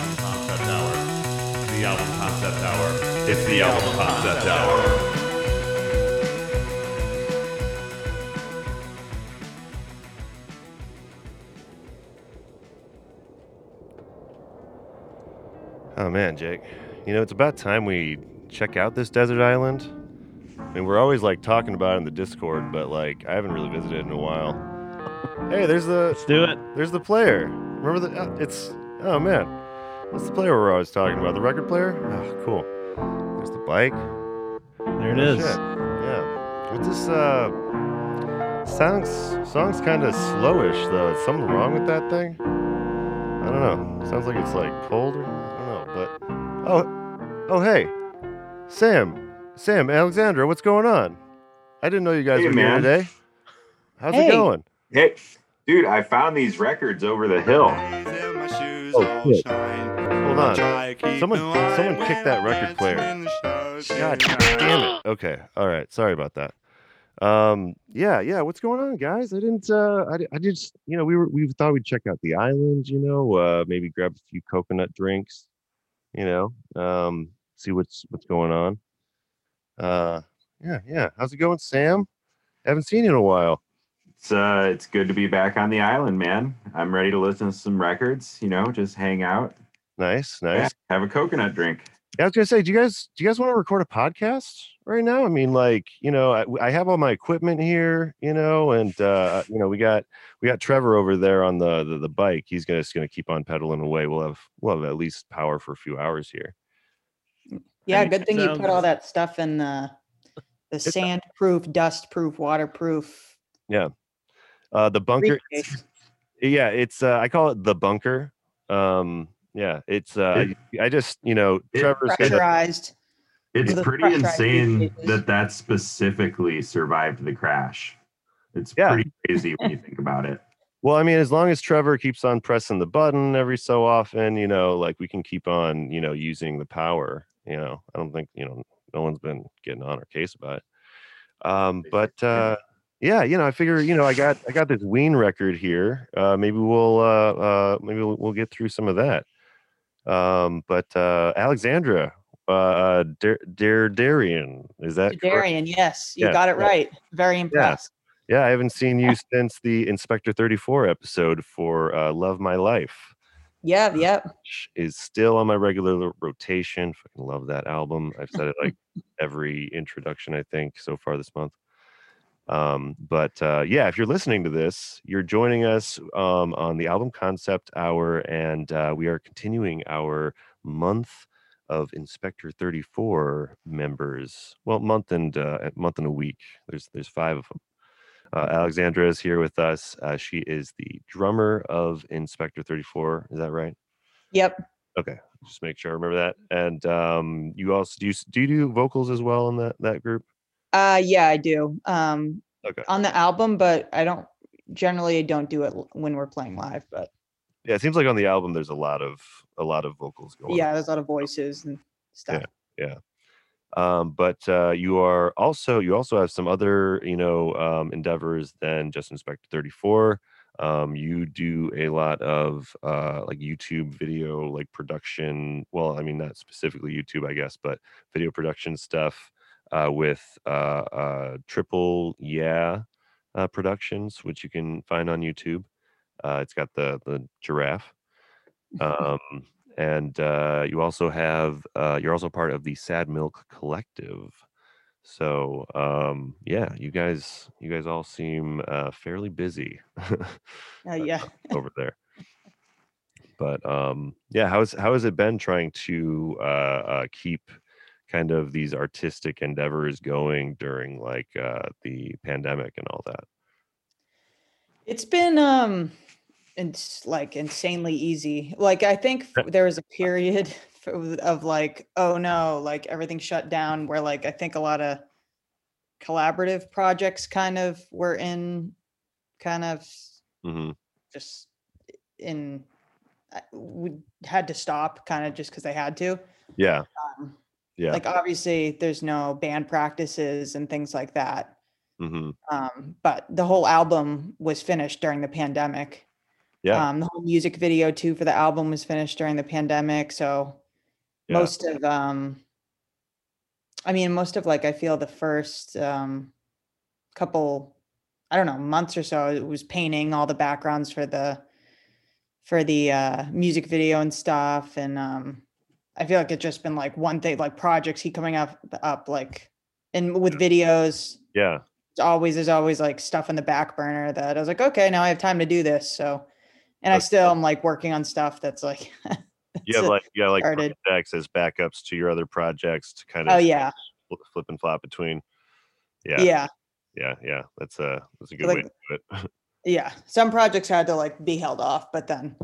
Concept Hour. The album Concept Hour. It's the album Concept Hour. Oh man, Jake. You know, it's about time we check out this desert island. I mean, we're always like talking about it in the Discord, but like I haven't really visited in a while. Hey, there's the Let's do it. There's the player. Remember the it's oh man. What's the player we're always talking about? The record player? Oh, cool. There's the bike. There it is. Shit. Yeah. With this sounds kind of slowish though. Is something wrong with that thing? I don't know. Sounds like it's like cold or but oh hey, Sam, Alexandra, what's going on? I didn't know you guys were here today. How's it going? Hey, dude, I found these records over the hill. Oh shit! Hold on, someone kicked that record player. God damn it! Okay, all right, sorry about that. Yeah, what's going on, guys? I just, you know, we thought we'd check out the island, you know, maybe grab a few coconut drinks. You know, see what's going on. Yeah. How's it going, Sam? Haven't seen you in a while. It's good to be back on the island, man. I'm ready to listen to some records. You know, just hang out. Nice. Yeah, have a coconut drink. Yeah, I was gonna say, do you guys want to record a podcast right now? I mean, like, you know, I have all my equipment here, you know, and you know, we got Trevor over there on the bike. He's just gonna keep on pedaling away. We'll have at least power for a few hours here. Yeah, good thing you put all that stuff in the sand-proof, dust-proof, waterproof. Yeah, the bunker. Briefcase. Yeah, it's I call it the bunker. Yeah, it's I just, you know, Trevor's pressurized. It's pretty insane that specifically survived the crash. It's pretty crazy when you think about it. Well, I mean, as long as Trevor keeps on pressing the button every so often, you know, like we can keep on, you know, using the power, you know. I don't think, you know, no one's been getting on our case about it. Yeah, you know, I figure, you know, I got this Ween record here. Maybe we'll get through some of that. But Alexandra, Darian, is that Darian? Yes, you got it right. Very impressed. Yeah, I haven't seen you since the Inspector 34 episode for Love My Life. Yeah, yep. Which is still on my regular rotation. Fucking love that album. I've said it like every introduction I think so far this month. But if you're listening to this, you're joining us on the Album Concept Hour, and we are continuing our month of Inspector 34 members. Well, month and a week. There's 5 of them. Alexandra is here with us. She is the drummer of Inspector 34. Is that right? Yep. Okay, just make sure I remember that. And you also do you do vocals as well in that group? Yeah, I do. Okay. On the album, but I don't generally do it when we're playing live, but yeah, it seems like on the album there's a lot of vocals going on. Yeah, there's a lot of voices and stuff. Yeah. But you also have some other, you know, endeavors than just Inspector 34. You do a lot of like YouTube video, like production. Well, I mean, not specifically YouTube, I guess, but video production stuff. With Triple Yeah Productions, which you can find on YouTube. It's got the giraffe. And you also have, you're also part of the Sad Milk Collective. So yeah, you guys all seem fairly busy over there. But yeah, how has it been trying to keep kind of these artistic endeavors going during like the pandemic and all that? It's been it's like insanely easy. Like I think there was a period of like, oh no, like everything shut down, where like I think a lot of collaborative projects kind of were in kind of just in, we had to stop kind of just because they had to. Yeah. Yeah. Like obviously there's no band practices and things like that. But the whole album was finished during the pandemic. Yeah. The whole music video too for the album was finished during the pandemic. So yeah. most of like, I feel the first couple, I don't know, months or so, it was painting all the backgrounds for the music video and stuff. And I feel like it's just been like one thing, like projects he coming up like, and with videos. Yeah. There's always like stuff in the back burner that I was like, okay, now I have time to do this. So, and that's I still am like working on stuff that's like, you have projects as backups to your other projects to kind of flip and flop between. Yeah. That's a good way to do it. Yeah. Some projects had to like be held off, but then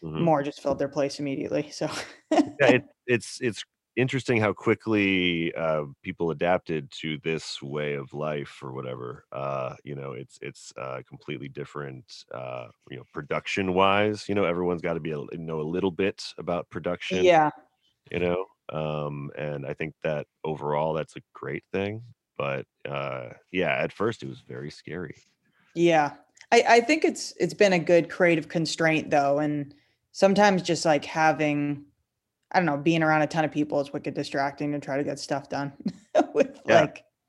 more just filled their place immediately. So it's interesting how quickly people adapted to this way of life or whatever. It's completely different, production wise, everyone's got to be a little bit about production. Yeah. And I think that overall that's a great thing. But at first it was very scary. Yeah. I think it's been a good creative constraint though. And sometimes just like having, I don't know, being around a ton of people is wicked distracting to try to get stuff done.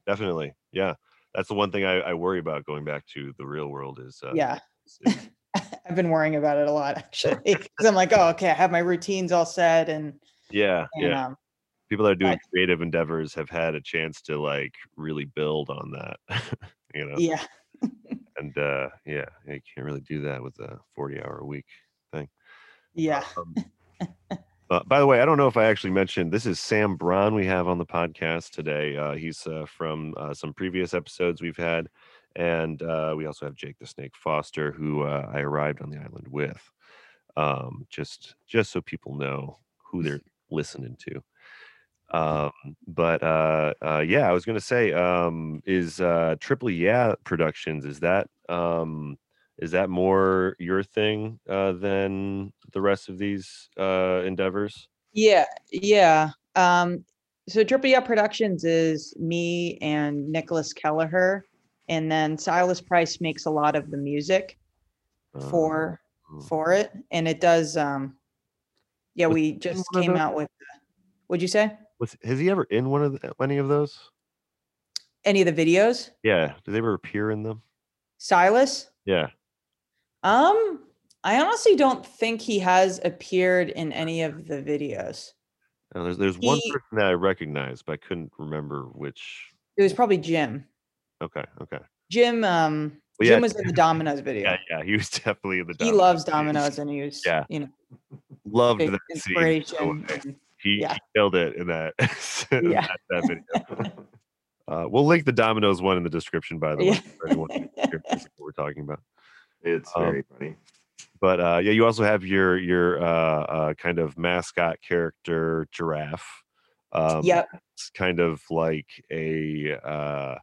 Definitely. Yeah. That's the one thing I worry about going back to the real world is. I've been worrying about it a lot actually. Cause I'm like, oh, okay. I have my routines all set and people that are doing creative endeavors have had a chance to like really build on that, Yeah. And you can't really do that with a 40-hour a week thing. Yeah. By the way, I don't know if I actually mentioned, this is Sam Braun we have on the podcast today. He's from some previous episodes we've had. And we also have Jake the Snake Foster, who I arrived on the island with, just so people know who they're listening to. I was going to say, is Triple Yeah Productions, is that more your thing than the rest of these endeavors? Yeah. So Triple Yeah Productions is me and Nicholas Kelleher, and then Silas Price makes a lot of the music for it, and it does. We just came out with. What'd you say? Has he ever in one of any of those? Any of the videos? Yeah. Do they ever appear in them? Silas? Yeah. I honestly don't think he has appeared in any of the videos. No, there's one person that I recognized, but I couldn't remember which. It was probably Jim. Okay. Jim. Jim was in the Domino's video. Yeah, he was definitely in the Domino's. He loves Domino's, and he was, loved that inspiration. Scene. He killed it in that. that video. We'll link the Domino's one in the description, by the way. For anyone what we're talking about. It's very funny. But you also have your kind of mascot character giraffe. It's kind of like a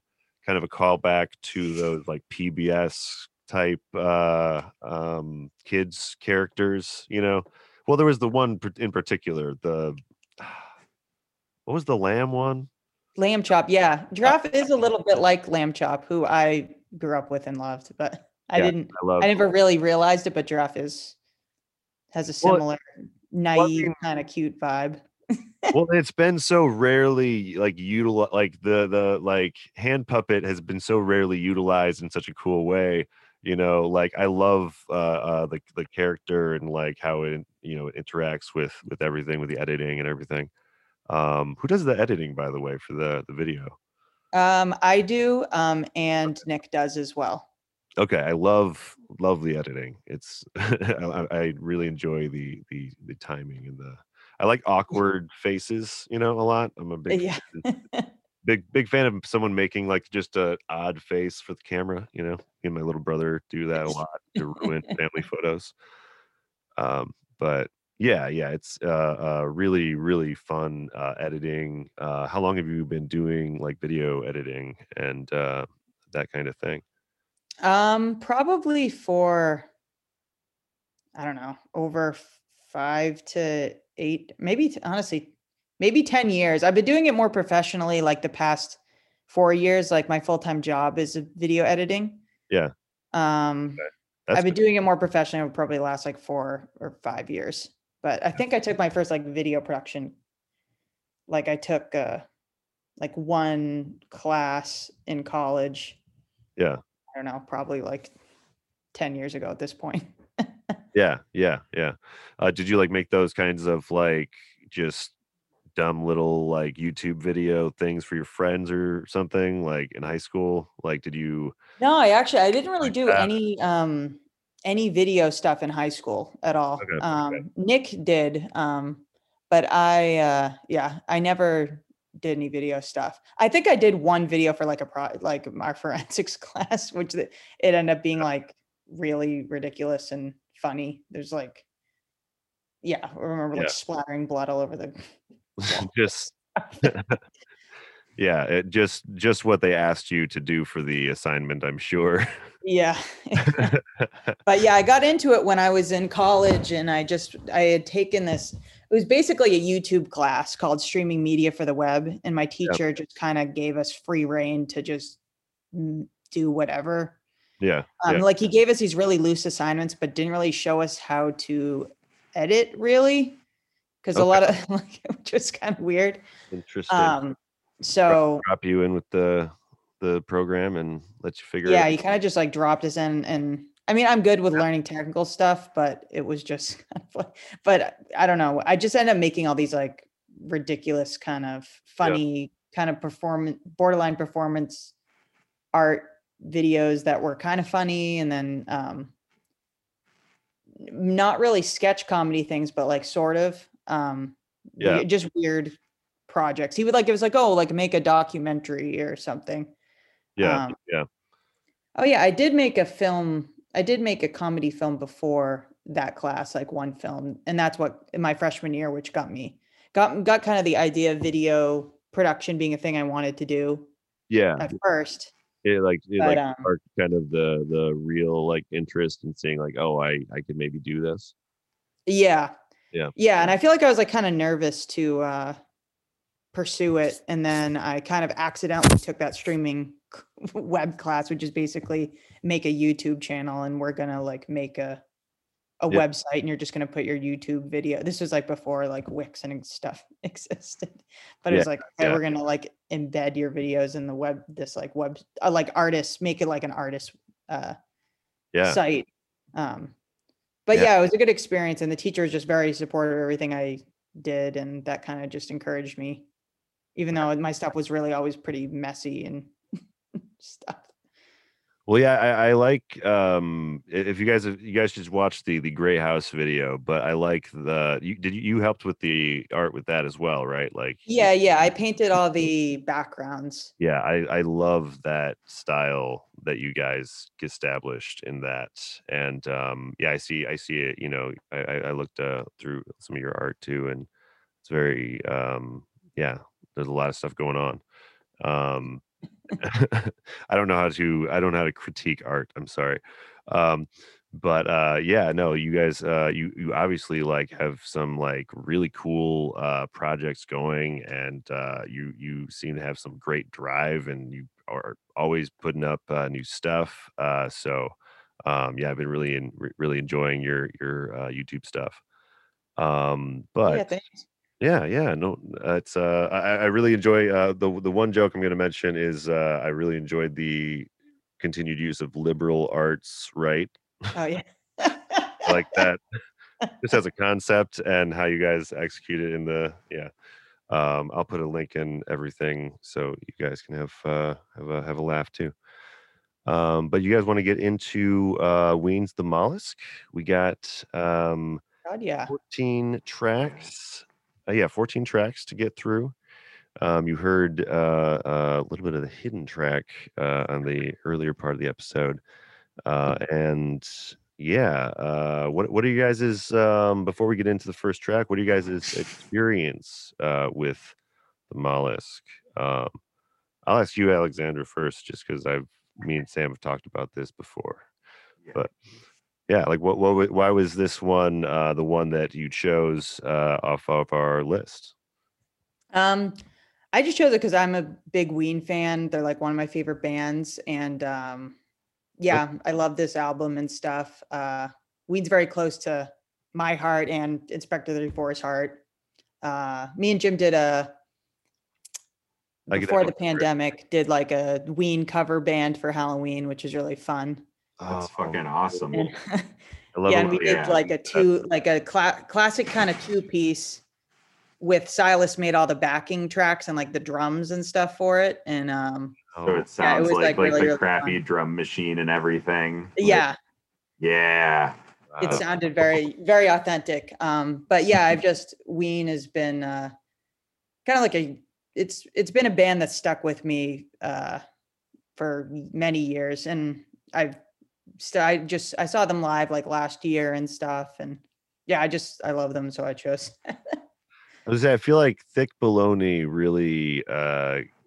callback to those like PBS type kids characters, Well, there was the one in particular, what was the lamb one? Lamb Chop, yeah. Giraffe is a little bit like Lamb Chop, who I grew up with and loved, but I never really realized it, but Giraffe has a similar naive kind of cute vibe. Well, it's been so rarely like utilized, like the like hand puppet has been so rarely utilized in such a cool way. I love the character and like how it it interacts with everything, with the editing and everything. Who does the editing, by the way, for the video? I do, and Nick does as well. Okay, I love the editing. It's I really enjoy the timing and I like awkward faces, a lot. I'm a big big fan of someone making like just a odd face for the camera. Me and my little brother do that a lot to ruin family photos. It's really, really fun editing. How long have you been doing like video editing and that kind of thing? Probably for, I don't know, over 5 to 8, maybe 10 years. I've been doing it more professionally, like the past 4 years, like my full-time job is video editing. Yeah. I've been doing it more professionally over probably the last like 4 or 5 years. But I think I took my first like video production. Like I took like one class in college. Yeah. I don't know, probably like 10 years ago at this point. Yeah. Did you like make those kinds of like just dumb little like YouTube video things for your friends or something like in high school? Like, did you? No, I didn't really do any video stuff in high school at all. Okay. Nick did. But I never did any video stuff. I think I did one video for like our forensics class, which it ended up being like really ridiculous and funny. There's like, yeah, I remember like splattering blood all over the just yeah, it just what they asked you to do for the assignment, I'm sure. Yeah. But yeah, I got into it when I was in college, and I had taken this, it was basically a YouTube class called Streaming Media for the Web, and my teacher just kind of gave us free rein to just do whatever. Yeah. Like he gave us these really loose assignments, but didn't really show us how to edit really. Cause a lot of like, it was just kind of weird. Interesting. So drop you in with the program and let you figure it out. Yeah. He kind of just like dropped us in, and I mean, I'm good with learning technical stuff, but it was just kind of like, but I don't know. I just ended up making all these like ridiculous kind of funny kind of borderline performance art videos that were kind of funny, and then not really sketch comedy things, but like sort of just weird projects. He would like, it was like, oh, like make a documentary or something. I did make a film. I did make a comedy film before that class, like one film, and that's what in my freshman year, which got kind of the idea of video production being a thing I wanted to do at first. It sparked kind of the real like interest in seeing like, oh, I could maybe do this. Yeah. And I feel like I was like kind of nervous to pursue it. And then I kind of accidentally took that streaming web class, which is basically make a YouTube channel, and we're going to like make a website, and you're just going to put your YouTube video. This was like before like Wix and stuff existed, but it was like, okay, we're going to like embed your videos in the web, this like web, like artists, make it like an artist site. But it was a good experience, and the teacher was just very supportive of everything I did. And that kind of just encouraged me, even though my stuff was really always pretty messy and stuff. Well, yeah, I like, if you guys just watched the Gray House video, but I like you helped with the art with that as well, right? Like, yeah. I painted all the backgrounds. Yeah. I love that style that you guys established in that. And, I see it, you know, I looked through some of your art too, and it's very, there's a lot of stuff going on. I don't know how to critique art. I'm sorry. You guys, you obviously like have some like really cool projects going, and you seem to have some great drive, and you are always putting up new stuff. I've been really enjoying your YouTube stuff. Thanks. It's I really enjoy the one joke I'm going to mention is I really enjoyed the continued use of liberal arts, right? Oh yeah. Like that, just as a concept, and how you guys execute it in the I'll put a link in everything so you guys can have a laugh too. But you guys want to get into Ween's The Mollusk? We got 14 tracks. 14 tracks to get through. You heard a little bit of the hidden track on the earlier part of the episode. What are you guys' before we get into the first track, what are you guys' experience with The Mollusk? I'll ask you, Alexander, first, just because me and Sam have talked about this before. Yeah. But yeah, like what? Why was this one the one that you chose off of our list? I just chose it because I'm a big Ween fan. They're like one of my favorite bands, and yeah, I love this album and stuff. Ween's very close to my heart and Inspector 34's heart. Me and Jim did before the pandemic, did like a Ween cover band for Halloween, which is really fun. That's fucking awesome. Yeah, and we did like a classic kind of two piece with Silas made all the backing tracks and like the drums and stuff for it. And so it sounds it was like really crappy fun drum machine and everything. Yeah. Yeah. It sounded very, very authentic. But yeah, Ween has been kind of like it's been a band that's stuck with me for many years. And I saw them live like last year and stuff. And yeah, I love them. So I chose. I feel like Thick Bologna really,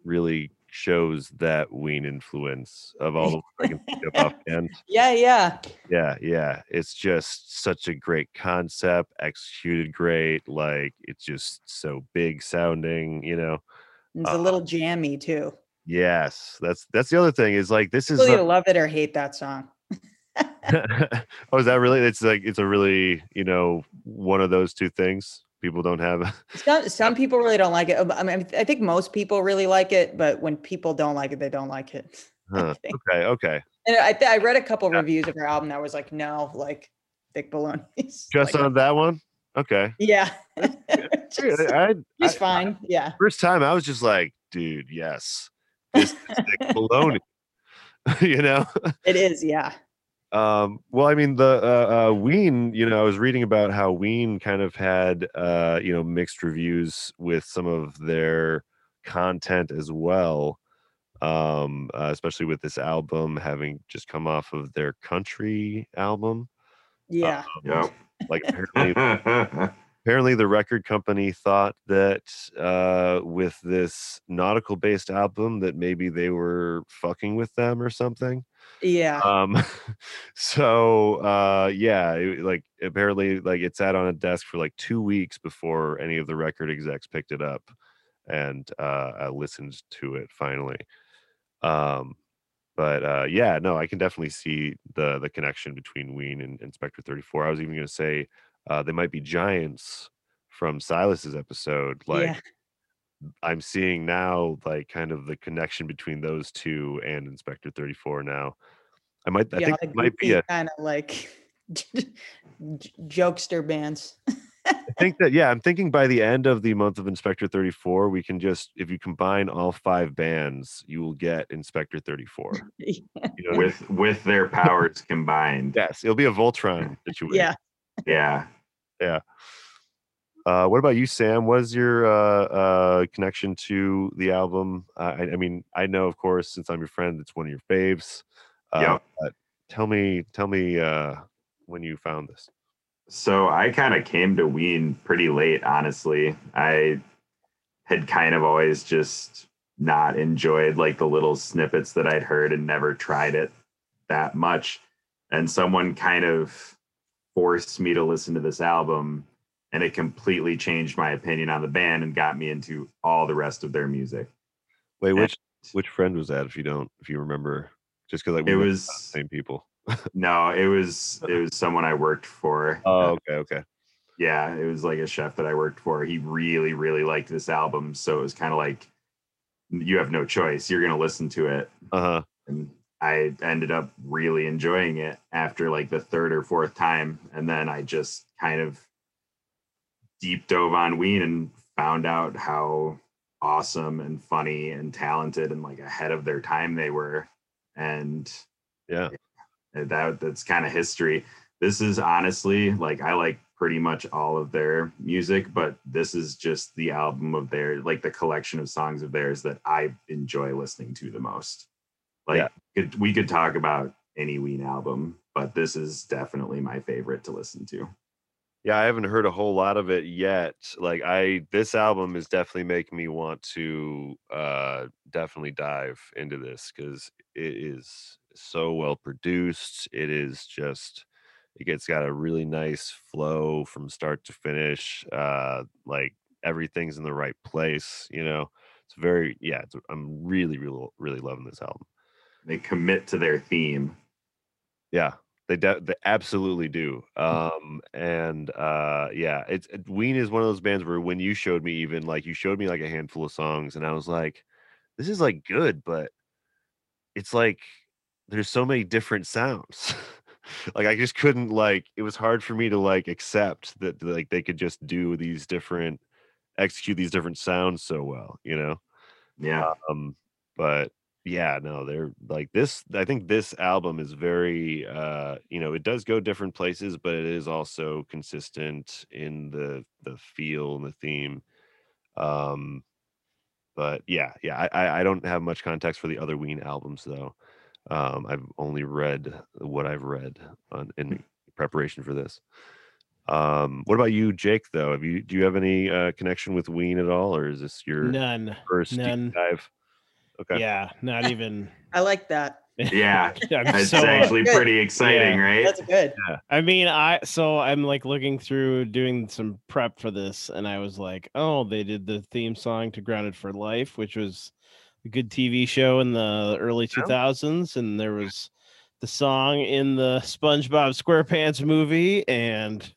really shows that Ween influence of all the ones I can think of offhand. Yeah. It's just such a great concept, executed great. Like it's just so big sounding, you know. It's a little jammy too. Yes, that's the other thing is like this is really love it or hate that song. Oh, is that really? It's like it's a really, you know, one of those two things. People don't have some people really don't like it. I mean, I think most people really like it, but when people don't like it, they don't like it. Okay. And I read a couple reviews of her album that was like, no, like Thick Bologna. Just like, on that one? Okay. Yeah. Just fine. Yeah. First time I was just like, dude, yes. This is Thick Bologna. You know? It is, yeah. Well, I mean, the Ween, you know, I was reading about how Ween kind of had, you know, mixed reviews with some of their content as well, especially with this album having just come off of their country album. Yeah. Like apparently the record company thought that with this nautical-based album that maybe they were fucking with them or something. Yeah. Like apparently like it sat on a desk for like 2 weeks before any of the record execs picked it up and I listened to it finally. I can definitely see the connection between Ween and Inspector 34. I was even gonna say They Might Be Giants from Silas's episode. Like yeah. I'm seeing now like kind of the connection between those two and Inspector 34 now. I think it might be a kind of like jokester bands. I think that, yeah, I'm thinking by the end of the month of Inspector 34, we can just, if you combine all five bands, you will get Inspector 34. Yeah. You know, with their powers combined. Yes, it'll be a Voltron situation. Yeah. What about you, Sam? What is your connection to the album? I mean, I know, of course, since I'm your friend, it's one of your faves. But tell me when you found this. So I kind of came to Ween pretty late, honestly. I had kind of always just not enjoyed like the little snippets that I'd heard and never tried it that much. And someone kind of forced me to listen to this album. And it completely changed my opinion on the band and got me into all the rest of their music. Wait, which friend was that? If you remember, just because like it was the same people. No, it was someone I worked for. Oh, okay. Yeah, it was like a chef that I worked for. He really, really liked this album, so it was kind of like you have no choice. You're gonna listen to it. And I ended up really enjoying it after like the third or fourth time, and then I just kind of deep dove on Ween and found out how awesome and funny and talented and like ahead of their time they were. And that's kind of history. This is honestly like, I like pretty much all of their music, but this is just the album of their, like the collection of songs of theirs that I enjoy listening to the most. Like we could talk about any Ween album, but this is definitely my favorite to listen to. Yeah, I haven't heard a whole lot of it yet. Like this album is definitely making me want to definitely dive into this because it is so well produced. It is just, it's got a really nice flow from start to finish. Like everything's in the right place, you know. It's very, I'm really, really, really loving this album. They commit to their theme. Yeah, they absolutely do. Yeah, Ween is one of those bands where when you showed me, even like you showed me like a handful of songs, and I was like, this is like good, but it's like there's so many different sounds. Like I just couldn't, like, it was hard for me to like accept that like they could just do these different, execute these different sounds so well, you know? Yeah. But yeah, no, they're like this. I think this album is very, you know, it does go different places, but it is also consistent in the feel and the theme. But yeah, I don't have much context for the other Ween albums though. I've only read what I've read in preparation for this. What about you, Jake? Though, do you have any connection with Ween at all, or is this your first deep dive? Okay. Yeah, not even. I like that. Yeah, that's actually pretty exciting, yeah. Right? That's good. Yeah. I mean, I'm like looking through doing some prep for this, and I was like, oh, they did the theme song to Grounded for Life, which was a good TV show in the early 2000s, and there was the song in the SpongeBob SquarePants movie, and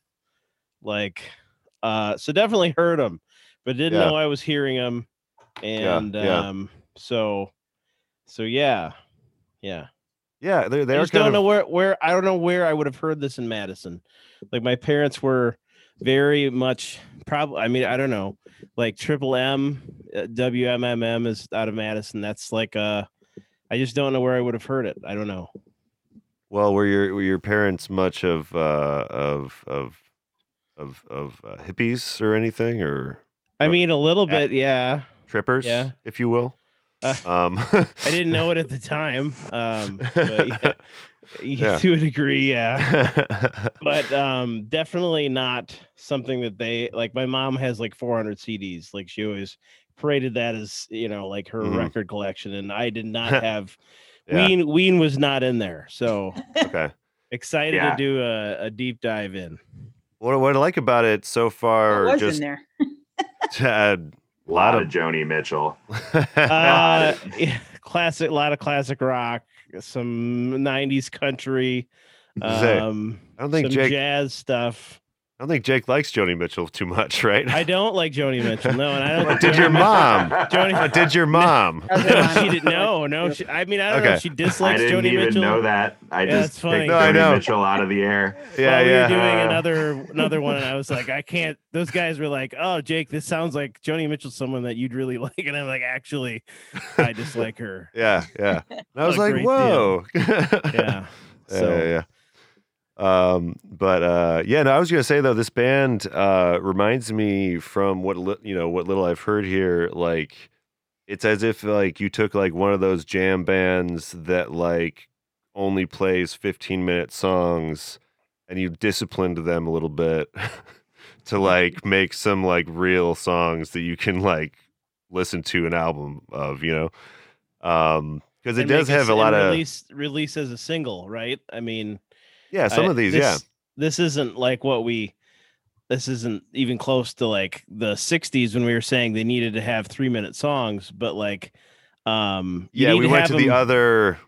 like, so definitely heard them, but didn't know I was hearing them, and so yeah. They just don't know where I don't know where I would have heard this in Madison. Like my parents were very much probably. I mean, I don't know. Like Triple M, WMMM is out of Madison. That's like I just don't know where I would have heard it. I don't know. Well, were your parents much of hippies or anything? Or I mean, a little bit, yeah. Trippers, yeah, if you will. I didn't know it at the time, but yeah. To a degree, yeah. But definitely not something that they like. My mom has like 400 CDs. Like she always paraded that as, you know, like her record collection, and I did not have. Ween was not in there, so excited to do a deep dive in. What I like about it so far, just in there. A lot of Joni Mitchell, classic, a lot of classic rock, some 90s country, I don't think some jazz stuff. I don't think Jake likes Joni Mitchell too much, right? I don't like Joni Mitchell, no. And I don't. Did your mom? She did no. I don't know if she dislikes Joni Mitchell. I didn't even know that. Just picked Joni Mitchell out of the air. Yeah. We were doing another one, and I was like, I can't. Those guys were like, "Oh, Jake, this sounds like Joni Mitchell's someone that you'd really like," and I'm like, "Actually, I dislike her." Yeah. And I was like, "Whoa." Yeah. I was gonna say though, this band reminds me from what little I've heard here, like it's as if like you took like one of those jam bands that like only plays 15-minute songs and you disciplined them a little bit to like make some like real songs that you can like listen to an album of, you know, because it does have a lot of release as a single, right? I mean. Yeah, some of these, This isn't like this isn't even close to like the 60s when we were saying they needed to have 3-minute songs, but like, we went to the other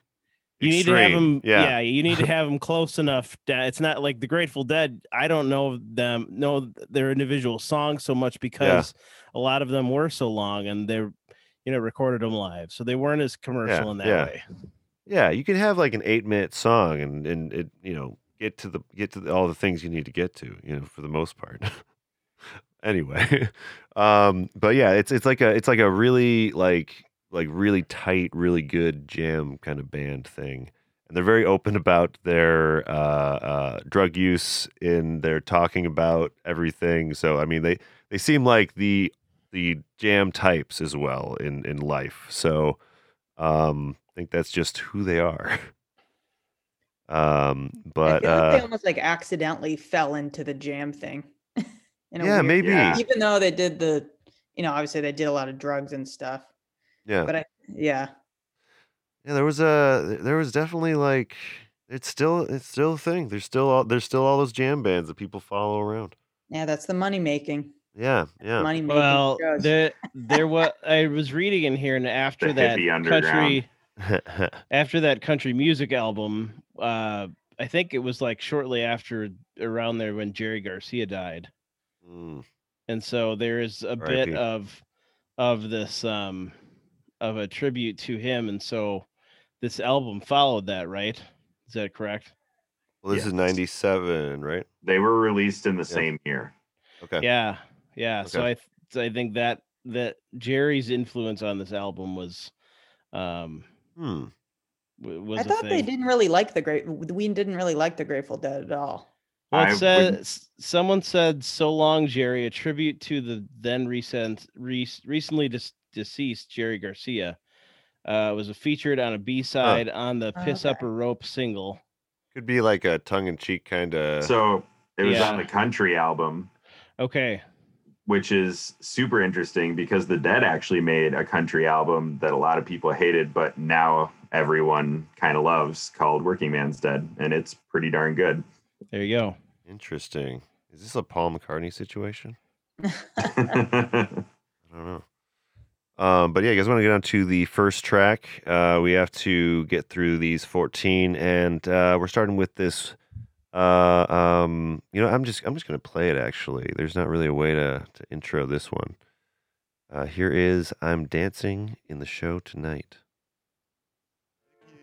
extreme. Need to have them, you need to have them close enough. It's not like the Grateful Dead, I don't know their individual songs so much because a lot of them were so long and they, you know, recorded them live. So they weren't as commercial in that way. Yeah, you could have like an 8-minute song and it, you know, get to all the things you need to get to, you know, for the most part. Anyway, but yeah, it's like a really like really tight, really good jam kind of band thing, and they're very open about their drug use in their talking about everything. So I mean, they seem like the jam types as well in life. So. I think that's just who they are. But they almost like accidentally fell into the jam thing. Maybe. Yeah. Even though they did obviously they did a lot of drugs and stuff. Yeah. But there was definitely like it's still a thing. There's still all those jam bands that people follow around. Yeah, that's the money making. Yeah. Money making. Well, there was I was reading in here, and after that country music album, I think it was like shortly after around there when Jerry Garcia died. Mm. And so there is a bit of this of a tribute to him. And so this album followed that, right? Is that correct? Well, this is 97, right? They were released in the same year. Okay. Yeah. Yeah. Okay. So I think that Jerry's influence on this album was I thought they didn't really like Ween didn't really like the Grateful Dead at all. Well, someone said, "So long, Jerry," a tribute to the then recently deceased Jerry Garcia. Was featured on a B-side on the Piss Up a Rope single. Could be like a tongue-in-cheek kind of. So it was on the Country album. Okay. Which is super interesting because the Dead actually made a country album that a lot of people hated, but now everyone kind of loves, called Working Man's Dead, and it's pretty darn good. There you go. Interesting. Is this a Paul McCartney situation? I don't know. But yeah, you guys want to get on to the first track? We have to get through these 14, and we're starting with this. I'm just gonna play it. Actually, there's not really a way to intro this one. Here is "I'm Dancing in the Show Tonight."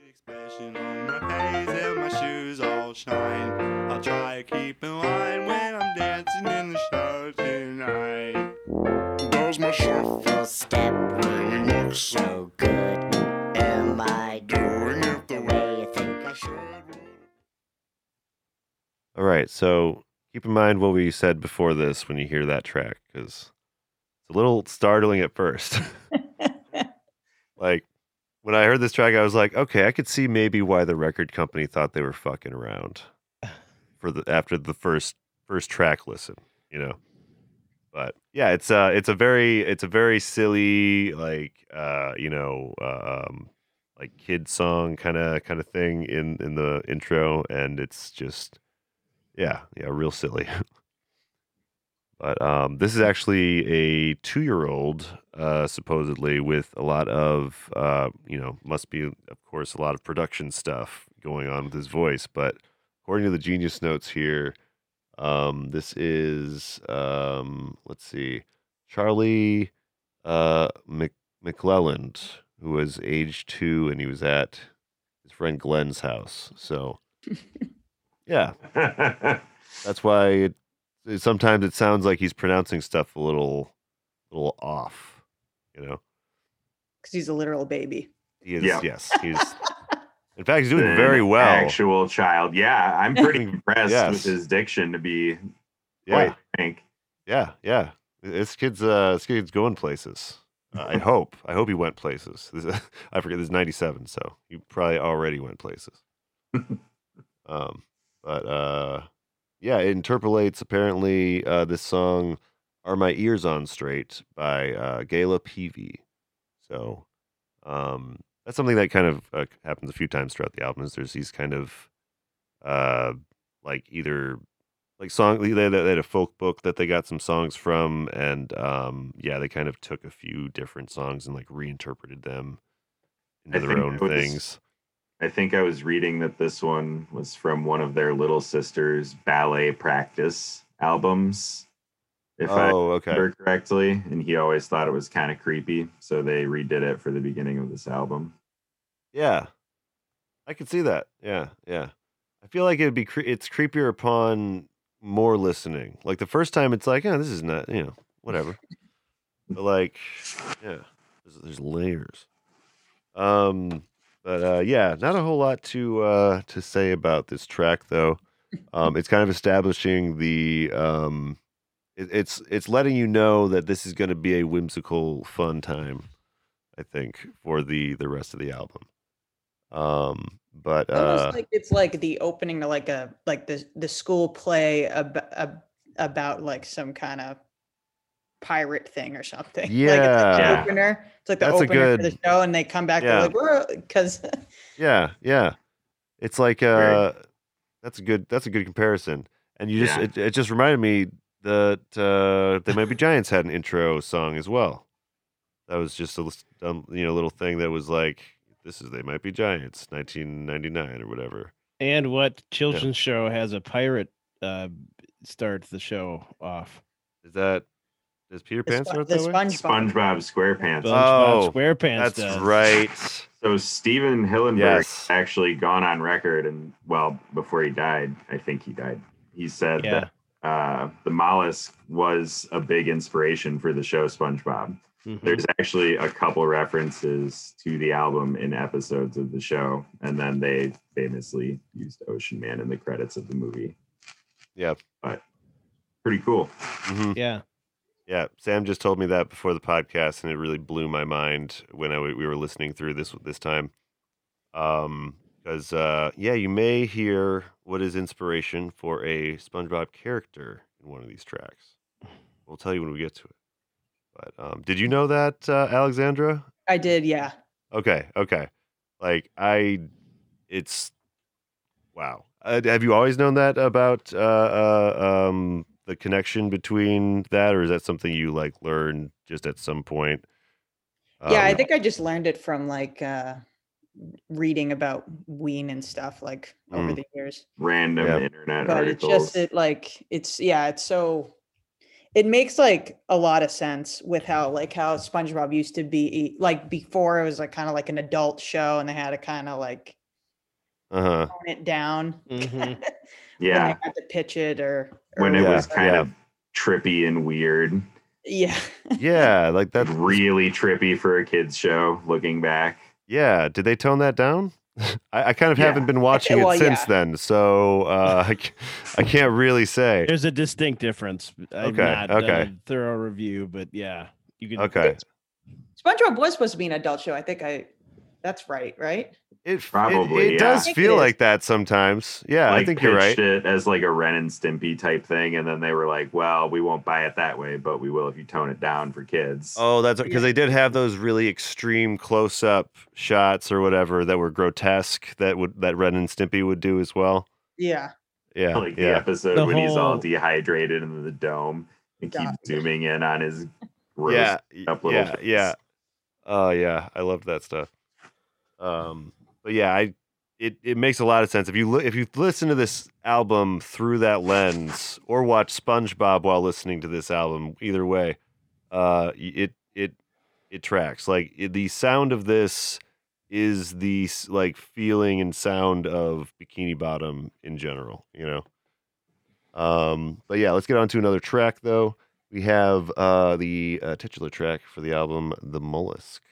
Expression on my face and my shoes all shine. I'll try to keep in line when I'm dancing in the show tonight. Does my shuffle step really look so good? Am I doing it the way you think I should? All right, so keep in mind what we said before this when you hear that track, because it's a little startling at first. Like, when I heard this track, I was like, okay, I could see maybe why the record company thought they were fucking around after the first track listen, you know. But yeah, it's a very silly, like like kid song kind of thing in the intro, and it's just. Yeah, real silly. But this is actually a 2-year-old, supposedly, with a lot of, must be, of course, a lot of production stuff going on with his voice. But according to the Genius notes here, this is, Charlie McClelland, who was age 2, and he was at his friend Glenn's house. So... Yeah, that's why sometimes it sounds like he's pronouncing stuff a little off, you know. Because he's a literal baby. He is. Yeah. Yes, he's. In fact, he's doing very well. Actual child. Yeah, I'm pretty impressed with his diction to be. Yeah. Frank. Yeah. This kid's going places. I hope he went places. I forget. This is 97, so he probably already went places. But it interpolates apparently this song "Are My Ears On Straight" by Gayla Peavy. So that's something that kind of happens a few times throughout the album. Is there's these kind of song they had a folk book that they got some songs from, and they kind of took a few different songs and like reinterpreted them into their own things. I think I was reading that this one was from one of their little sister's ballet practice albums, if I remember correctly. And he always thought it was kind of creepy, so they redid it for the beginning of this album. Yeah, I could see that. Yeah. I feel like it'd be it's creepier upon more listening. Like the first time, it's like, oh, this is not, whatever. But like, yeah, there's layers. But not a whole lot to say about this track, though. It's kind of establishing the it's letting you know that this is going to be a whimsical, fun time, I think, for the rest of the album. But almost like it's like the opening to like the school play about like some kind of pirate thing or something. Like it's like the opener. It's like the That's opener for the show, and they come back. Yeah. They're like, because. Yeah. It's like right. That's a good comparison, and you just it just reminded me that They Might Be Giants had an intro song as well. That was just a little thing that was like, this is They Might Be Giants, 1999 or whatever. And what children's show has a pirate start the show off? Is that does Peter Pan start that way? SpongeBob SquarePants. Oh, SquarePants. That's does. Right. So Steven Hillenburg actually gone on record, and well, before he died, I think he died. He said that the mollusk was a big inspiration for the show SpongeBob. Mm-hmm. There's actually a couple references to the album in episodes of the show, and then they famously used Ocean Man in the credits of the movie. Yeah, but pretty cool. Mm-hmm. Yeah. Yeah, Sam just told me that before the podcast, and it really blew my mind when we were listening through this time. Because you may hear what is inspiration for a SpongeBob character in one of these tracks. We'll tell you when we get to it. But did you know that, Alexandra? I did, yeah. Okay. Wow. Have you always known that about the connection between that, or is that something you learned just at some point? I think I just learned it from reading about Ween and stuff over the years. Random internet articles. But it makes a lot of sense with how SpongeBob used to be before it was kind of an adult show, and they had to tone it down. Mm-hmm. Yeah, when they had to pitch it or when it was kind of trippy and weird. Yeah. Yeah, that's really trippy for a kids show. Looking back, yeah. Did they tone that down? I kind of haven't been watching it since then, so I can't really say. There's a distinct difference. I've not done a thorough review, but yeah, you can. Okay. SpongeBob was supposed to be an adult show. I think that's right, right? It probably it does feel like that sometimes. Yeah, I think you're right. It as a Ren and Stimpy type thing, and then they were like, "Well, we won't buy it that way, but we will if you tone it down for kids." Oh, that's because they did have those really extreme close-up shots or whatever that were grotesque that Ren and Stimpy would do as well. Yeah, yeah. The episode when he's all dehydrated in the dome and keeps zooming in on his gross up little face. Yeah. Oh yeah, I loved that stuff. But yeah, it makes a lot of sense. If you listen to this album through that lens, or watch SpongeBob while listening to this album, either way, it tracks. The sound of this is the feeling and sound of Bikini Bottom in general, you know. But yeah, let's get on to another track though. We have the titular track for the album, The Mollusk.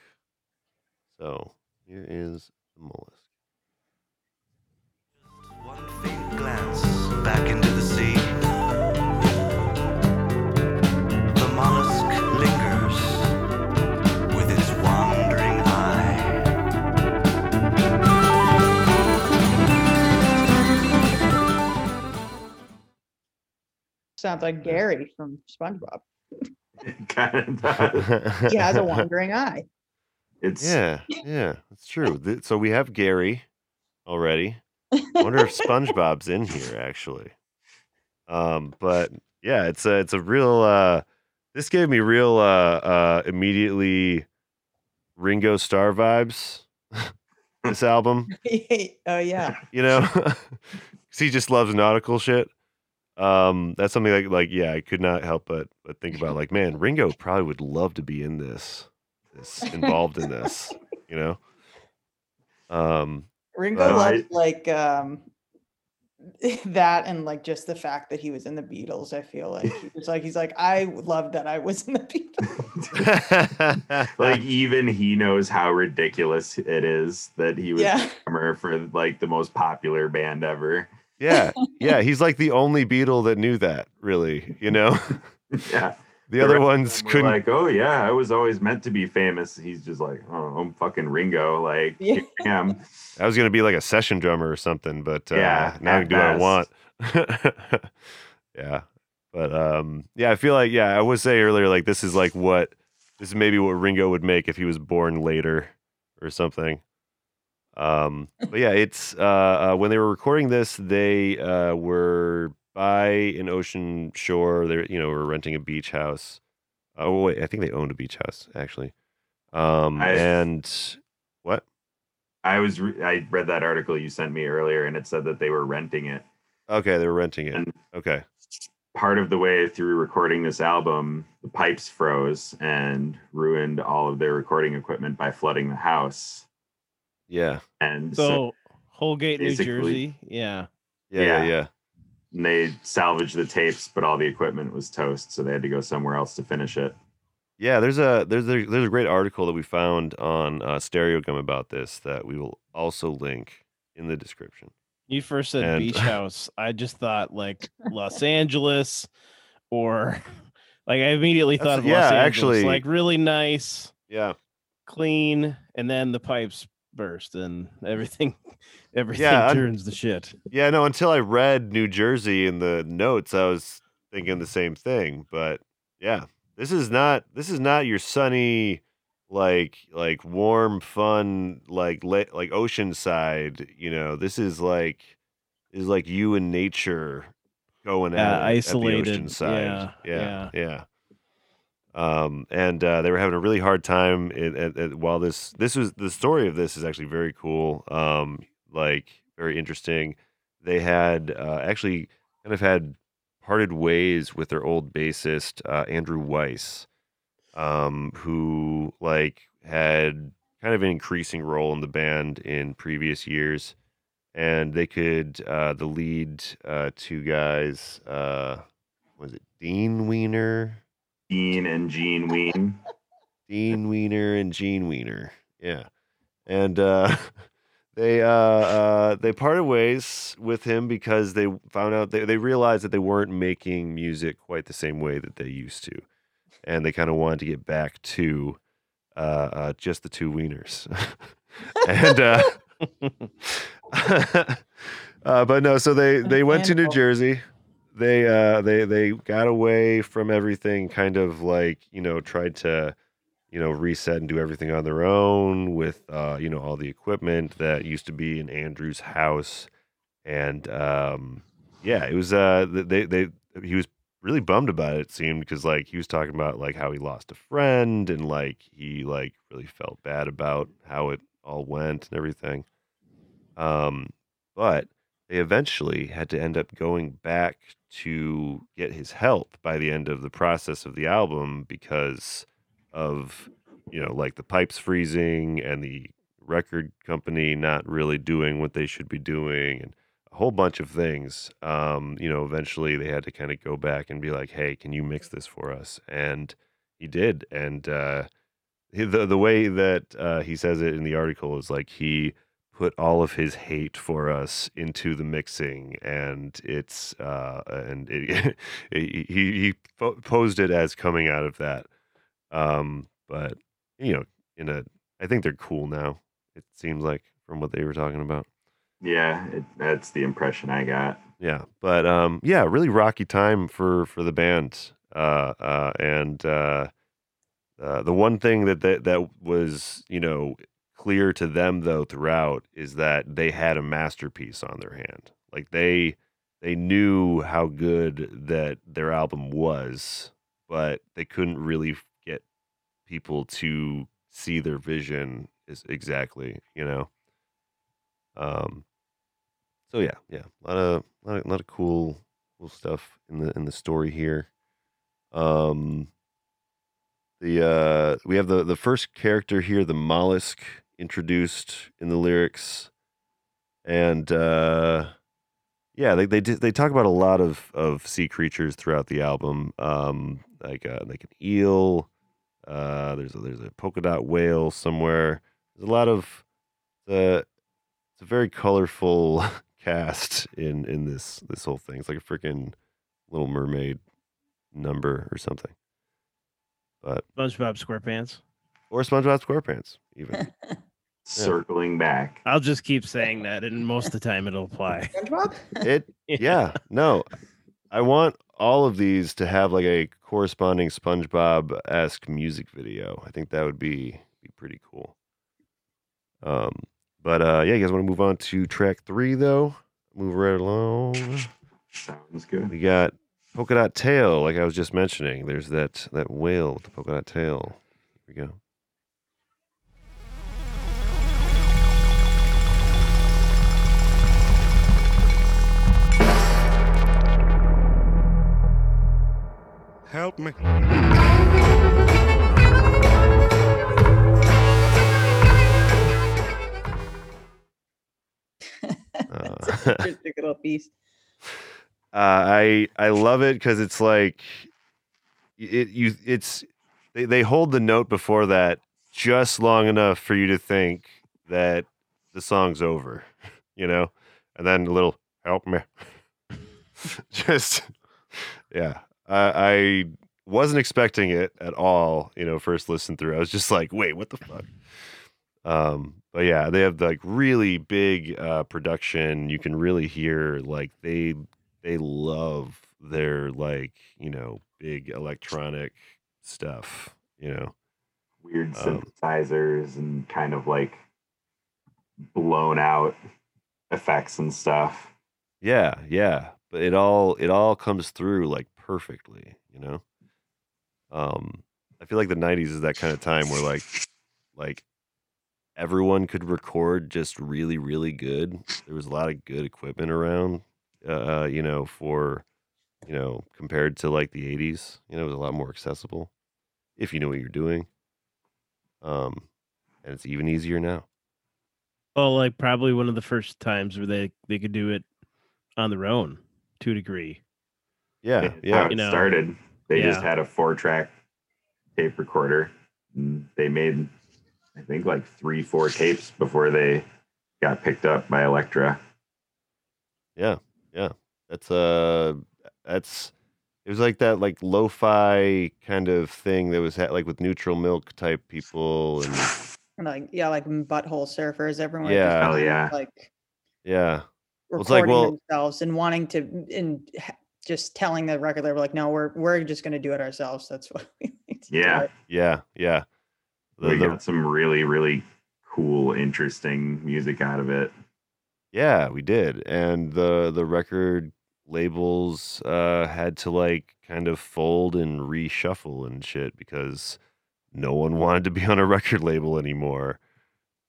So here is The Mollusk. Just one faint glance back into the sea. The mollusk lingers with its wandering eye. Sounds like Gary from SpongeBob. It kind of does. He has a wandering eye. Yeah, that's true. So we have Gary already. I wonder if SpongeBob's in here actually. But yeah, it's a real. This gave me real immediately Ringo Starr vibes. This album. Oh yeah. You know, because he just loves nautical shit. That's something I could not help but think about. Man, Ringo probably would love to be in this. Involved in this, you know. Ringo loved that, and just the fact that he was in the Beatles. I feel like he was I love that I was in the Beatles. Even he knows how ridiculous it is that he was the drummer for the most popular band ever. Yeah. He's the only Beatle that knew that, really, you know. Yeah. The other ones couldn't. Oh yeah, I was always meant to be famous. He's just I'm fucking Ringo. Damn. I was gonna be a session drummer or something, but now I can do what I want. Yeah, but I feel I was saying earlier this is maybe what Ringo would make if he was born later or something. But yeah, it's when they were recording this, they were by an ocean shore. They were renting a beach house. Oh wait, I think they owned a beach house actually. And what? I read that article you sent me earlier, and it said that they were renting it. Okay, they were renting it. And okay. Part of the way through recording this album, the pipes froze and ruined all of their recording equipment by flooding the house. Yeah. And so Holgate, New Jersey. Yeah. And they salvaged the tapes, but all the equipment was toast, so they had to go somewhere else to finish it. Yeah, there's a great article that we found on Stereogum about this that we will also link in the description. You first said beach house. I just thought like Los Angeles, or like I immediately thought of Los Angeles. Actually, like really nice, clean, and then the pipes burst and everything turns to shit. Yeah, no. Until I read New Jersey in the notes, I was thinking the same thing. But yeah. This is not your sunny, like warm, fun, like oceanside. You know, this is like you and nature going out isolated at the oceanside. They were having a really hard time. While this was the story of this is actually very cool. Very interesting. They had actually kind of had parted ways with their old bassist Andrew Weiss, who had kind of an increasing role in the band in previous years, and they could the lead two guys was it Dean Wiener and Gene Wiener, and They parted ways with him because they found out they realized that they weren't making music quite the same way that they used to, and they kind of wanted to get back to just the two Wieners. And but no, so they went to New Jersey. They got away from everything, kind of tried to reset and do everything on their own with, all the equipment that used to be in Andrew's house. And, it was, he was really bummed about it, it seemed, cause he was talking about how he lost a friend and he really felt bad about how it all went and everything. But they eventually had to end up going back to get his help by the end of the process of the album because of the pipes freezing and the record company not really doing what they should be doing and a whole bunch of things. Eventually they had to kind of go back and be like, hey, can you mix this for us? And he did. And the way that he says it in the article is he put all of his hate for us into the mixing, and it's he posed it as coming out of that. But I think they're cool now. It seems like from what they were talking about. Yeah, that's the impression I got. Yeah, but really rocky time for the band. The one thing that was clear to them though throughout is that they had a masterpiece on their hand. They knew how good that their album was, but they couldn't really people to see their vision is exactly, So yeah, a lot of cool stuff in the story here. We have the first character here, the Mollusk, introduced in the lyrics, and they talk about a lot of sea creatures throughout the album, like an eel. There's a polka dot whale somewhere. There's a lot of it's a very colorful cast in this whole thing. It's like a freaking Little Mermaid number or something. But SpongeBob SquarePants even. Yeah. Circling back. I'll just keep saying that, and most of the time it'll apply. SpongeBob? I want all of these to have a corresponding SpongeBob-esque music video. I think that would be pretty cool. You guys want to move on to track 3 though? Move right along. Sounds good. We got Polka Dot Tail, like I was just mentioning. There's that whale, the Polka Dot Tail. Here we go. help me. That's a pretty little piece. I love it because it's like they hold the note before that just long enough for you to think that the song's over, you know, and then a little help me. Just yeah, I wasn't expecting it at all, you know, first listen through. I was just like, wait, what the fuck? But yeah, they have like really big production. You can really hear like they love their like, you know, big electronic stuff, you know, weird synthesizers and kind of like blown out effects and stuff. Yeah, yeah, but it all comes through like perfectly, you know. I feel like the 90s is that kind of time where like everyone could record just really, really good. There was a lot of good equipment around, you know, for, you know, compared to like the 80s, you know, it was a lot more accessible if you know what you're doing. And it's even easier now. Well, like probably one of the first times where they could do it on their own to a degree. Yeah. Yeah. How it started. They just had a 4-track tape recorder. They made, I think, like 3-4 tapes before they got picked up by Elektra. Yeah, yeah. That's it was like that like lo-fi kind of thing that was like with Neutral Milk type people and like yeah, like Butthole Surfers, everyone yeah, just yeah. Like yeah. Recording it's like, well, themselves and wanting to and just telling the record label like no, we're just gonna do it ourselves. That's what we need to do. Yeah, yeah. We got some really, really cool, interesting music out of it. Yeah, we did. And the record labels had to like kind of fold and reshuffle and shit because no one wanted to be on a record label anymore.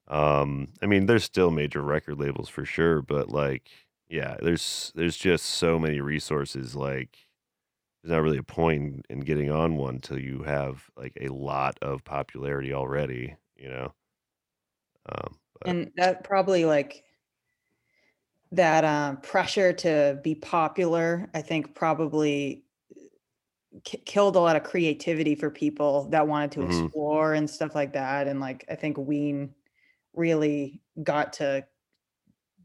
I mean, there's still major record labels for sure, but like, yeah, there's just so many resources. Like, there's not really a point in getting on one till you have like a lot of popularity already, you know? And that probably like that pressure to be popular, I think probably killed a lot of creativity for people that wanted to explore and stuff like that. And like, I think Ween really got to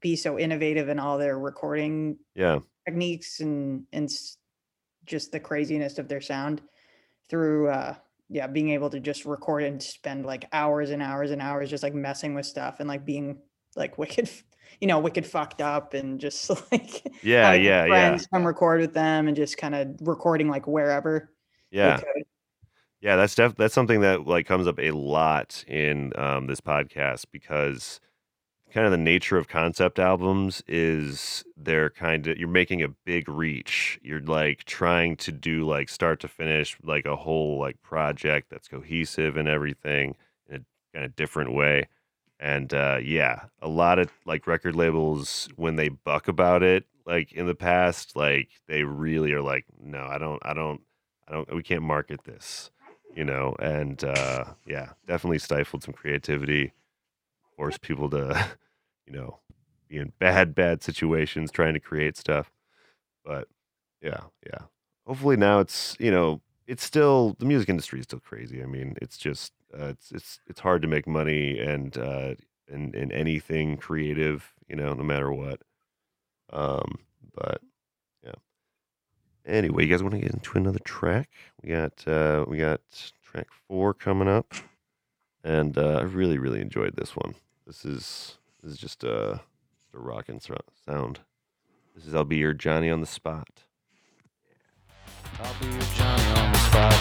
be so innovative in all their recording techniques and just the craziness of their sound through being able to just record and spend like hours and hours and hours just like messing with stuff and like being like wicked fucked up and just like come record with them and just kind of recording like wherever that's something that like comes up a lot in this podcast because kind of the nature of concept albums is they're kind of, you're making a big reach. You're like trying to do like start to finish, like a whole like project that's cohesive and everything in a kind of different way. And a lot of like record labels, when they buck about it, like in the past, like they really are like, no, I don't, we can't market this, you know? And definitely stifled some creativity. Force people to, you know, be in bad situations trying to create stuff. But yeah. Hopefully now it's, you know, it's still, the music industry is still crazy. I mean, it's just it's hard to make money and in anything creative, you know, no matter what. But yeah. Anyway, you guys want to get into another track? We got track 4 coming up, and I really, really enjoyed this one. This is just a rockin' sound. This is I'll Be Your Johnny on the Spot. I'll be your Johnny on the spot.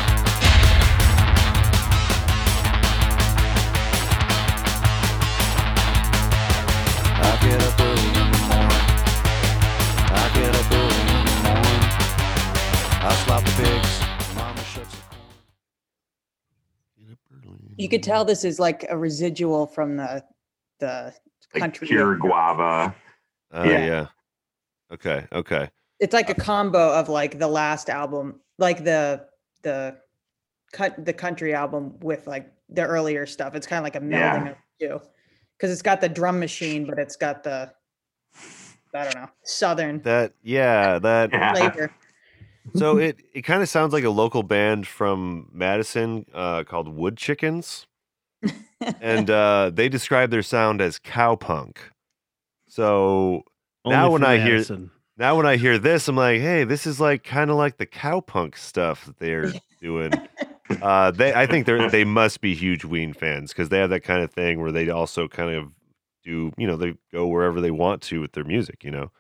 I get up early in the morning. I get up early in the morning. I slop the pigs. Mama shuts the corn. Get up early. You could tell this is like a residual from the country. Like pure guava. Yeah. Okay. It's like a combo of like the last album, like the the country album with like the earlier stuff. It's kind of like a melding of the two, because it's got the drum machine, but it's got the southern that flavor. So it kind of sounds like a local band from Madison called Wood Chickens, and they describe their sound as cowpunk. So now when I hear this, I'm like, hey, this is like kind of like the cowpunk stuff that they're doing. I think they must be huge Ween fans, because they have that kind of thing where they also kind of do, you know, they go wherever they want to with their music, you know.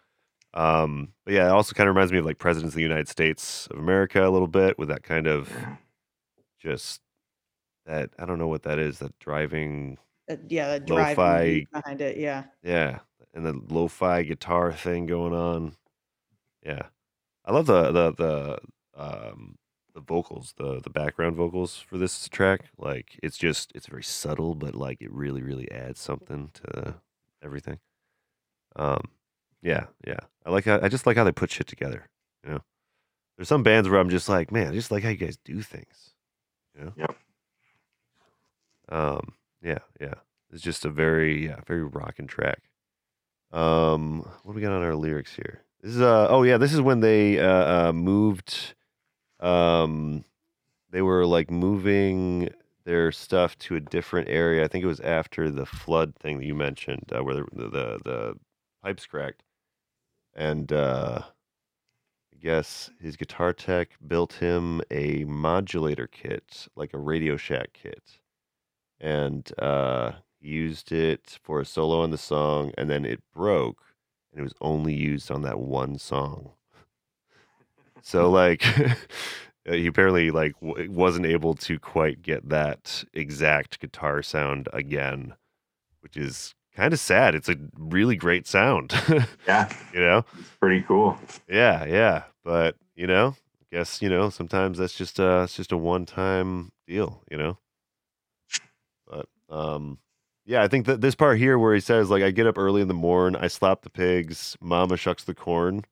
But yeah, it also kind of reminds me of like Presidents of the United States of America a little bit, with that kind of just that, I don't know what that is, that driving, that driving lo-fi behind it, and the lo-fi guitar thing going on. Yeah, I love the vocals, the background vocals for this track. Like it's very subtle, but like it really, really adds something to everything. I just like how they put shit together. You know, there's some bands where I'm just like, man, I just like how you guys do things. You know? Yep. It's just a very rocking track. What do we got on our lyrics here? This is this is when they moved. They were like moving their stuff to a different area. I think it was after the flood thing that you mentioned, where the pipes cracked, and I guess his guitar tech built him a modulator kit, like a Radio Shack kit, and used it for a solo on the song, and then it broke, and it was only used on that one song. So like he apparently like wasn't able to quite get that exact guitar sound again, which is kind of sad. It's a really great sound. Yeah. You know, it's pretty cool. Yeah. Yeah. But you know, I guess, you know, sometimes that's just it's just a one-time deal, you know, but, yeah, I think that this part here where he says, like, I get up early in the morn, I slap the pigs, mama shucks the corn.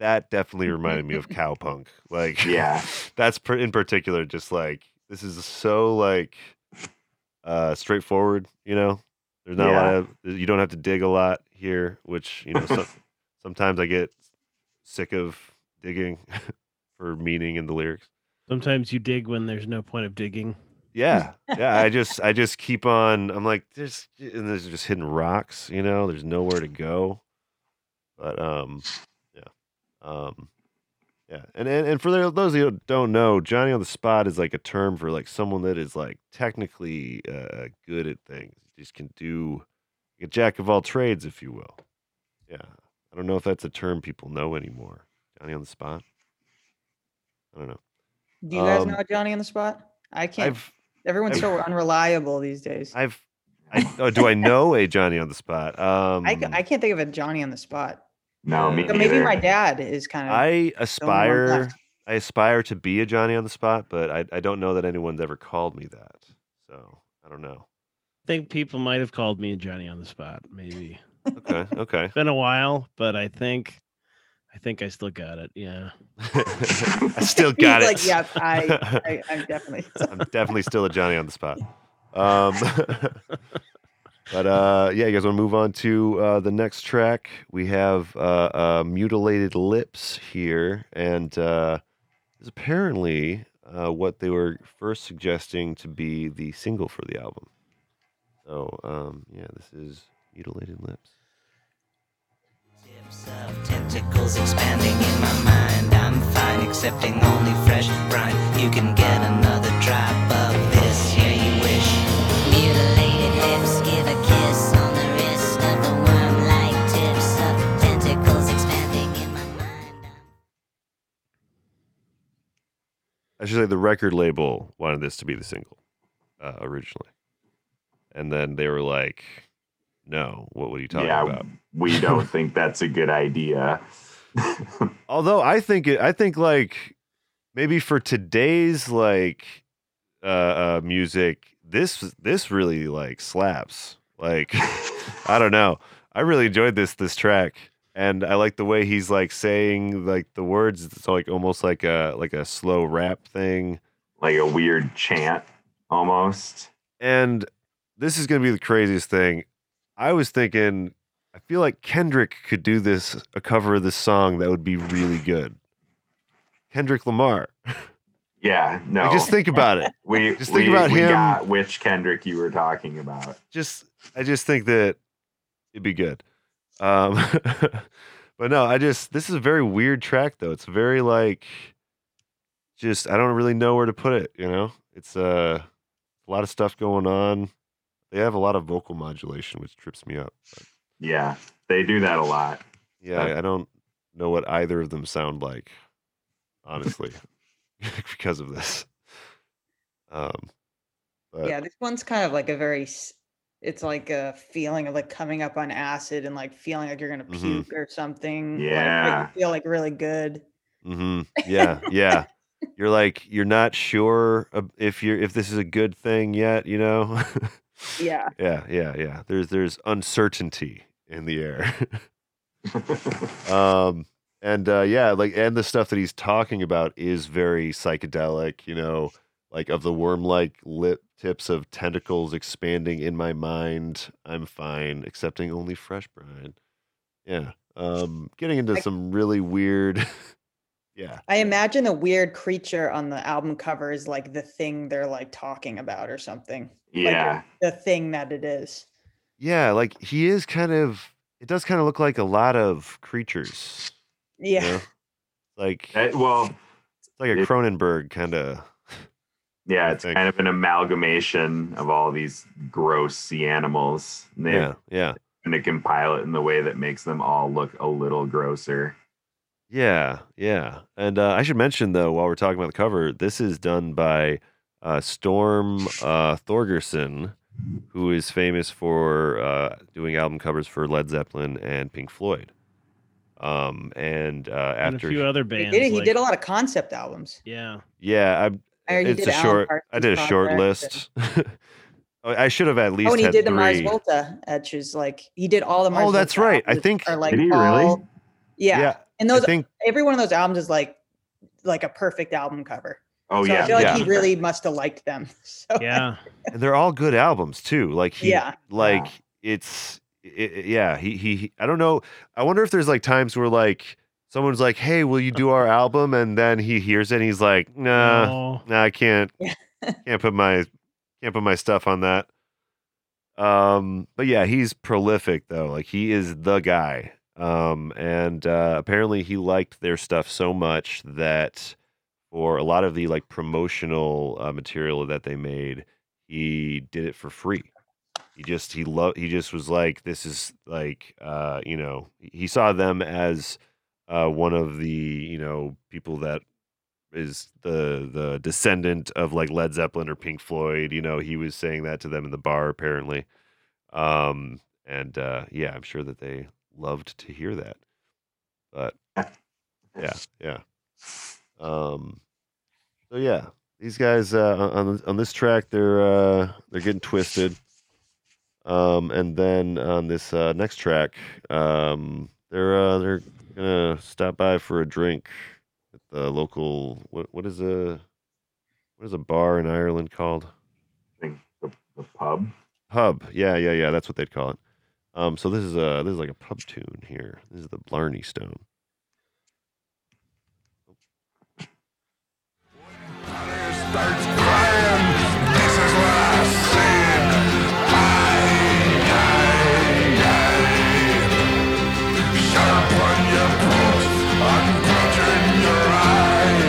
That definitely reminded me of cowpunk. Like, yeah, that's in particular, just like, this is so like straightforward, you know, there's not a lot of, you don't have to dig a lot here, which, you know, sometimes I get sick of digging for meaning in the lyrics. Sometimes you dig when there's no point of digging. Yeah, yeah. I just keep on. I'm like, there's just hidden rocks. You know, there's nowhere to go. But And for those of you who don't know, Johnny on the Spot is like a term for like someone that is like technically good at things. Just can do a jack of all trades, if you will. Yeah, I don't know if that's a term people know anymore. Johnny on the Spot. I don't know. Do you guys know Johnny on the Spot? I can't. Everyone's so unreliable these days. Do I know a Johnny on the Spot? I can't think of a Johnny on the Spot. No, me neither. Maybe my dad is kind of. I aspire to be a Johnny on the Spot, but I don't know that anyone's ever called me that. So I don't know. I think people might have called me a Johnny on the Spot, maybe. Okay. It's been a while, but I think I still got it. Yeah. I still got it. Like, yeah, I'm definitely still a Johnny on the Spot. You guys want to move on to the next track? We have Mutilated Lips here, and is apparently what they were first suggesting to be the single for the album. So, this is Mutilated Lips. Of tentacles expanding in my mind, I'm fine accepting only fresh brine. You can get another drop of this, yeah, you wish. Mutilated lips give a kiss on the wrist of the worm-like tips of tentacles expanding in my mind. I should say the record label wanted this to be the single originally, and then they were like, no, what were you talking about? We don't think that's a good idea. Although I think like maybe for today's like music, this really like slaps. Like I don't know. I really enjoyed this track. And I like the way he's like saying like the words. It's like almost like a slow rap thing, like a weird chant almost. And this is going to be the craziest thing. I was thinking, I feel like Kendrick could do this, a cover of this song that would be really good. Kendrick Lamar. Yeah, no. Like, just think about it. We got which Kendrick you were talking about. I just think that it'd be good. But no, this is a very weird track though. It's very like, just, I don't really know where to put it. You know, it's a lot of stuff going on. They have a lot of vocal modulation, which trips me up. But. Yeah, they do that a lot. Yeah, I don't know what either of them sound like, honestly, because of this. But. Yeah, this one's kind of like a very, it's like a feeling of like coming up on acid and like feeling like you're going to puke or something. Yeah. Like you feel like really good. Mm-hmm. Yeah, yeah. You're like, you're not sure if this is a good thing yet, you know? Yeah. Yeah, yeah, yeah. There's uncertainty in the air. And the stuff that he's talking about is very psychedelic, you know, like of the worm-like lip tips of tentacles expanding in my mind. I'm fine, accepting only fresh brine. Yeah. Getting into some really weird Yeah. I imagine the weird creature on the album cover is like the thing they're like talking about or something. Yeah. Like the thing that it is. Yeah. Like he is it does kind of look like a lot of creatures. Yeah. You know? Like, it's like a Cronenberg kind of. Yeah. It's kind of an amalgamation of all these gross sea animals. And yeah. Yeah. And to compile it in the way that makes them all look a little grosser. Yeah, yeah. And I should mention, though, while we're talking about the cover, this is done by Storm Thorgerson, who is famous for doing album covers for Led Zeppelin and Pink Floyd. After a few other bands. He did a lot of concept albums. Yeah. Yeah. I did a short list. I should have at least had three. And he did the Mars Volta etches. Like, he did all the Mars Volta. Oh, that's right. I think. Like, did he really? Yeah. And every one of those albums is like a perfect album cover. Oh, so yeah. I feel like he really must have liked them. So. Yeah. And they're all good albums too. Like I don't know. I wonder if there's like times where like someone's like, "Hey, will you do our album?" And then he hears it and he's like, "Nah, I can't. Can't put my stuff on that." But yeah, he's prolific though. Like he is the guy. Apparently he liked their stuff so much that for a lot of the like promotional material that they made, he did it for free. He just was like, this is like, you know, he saw them as, one of the, you know, people that is the descendant of like Led Zeppelin or Pink Floyd. You know, he was saying that to them in the bar apparently. I'm sure that they loved to hear that, but yeah. These guys on this track they're getting twisted, and then on this next track they're gonna stop by for a drink at the local what is a bar in Ireland called? I think the pub. Pub, yeah. That's what they'd call it. So this is like a pub tune here. This is the Blarney Stone. Starts crying. This is what I said. Aye. Shut up on your pulse,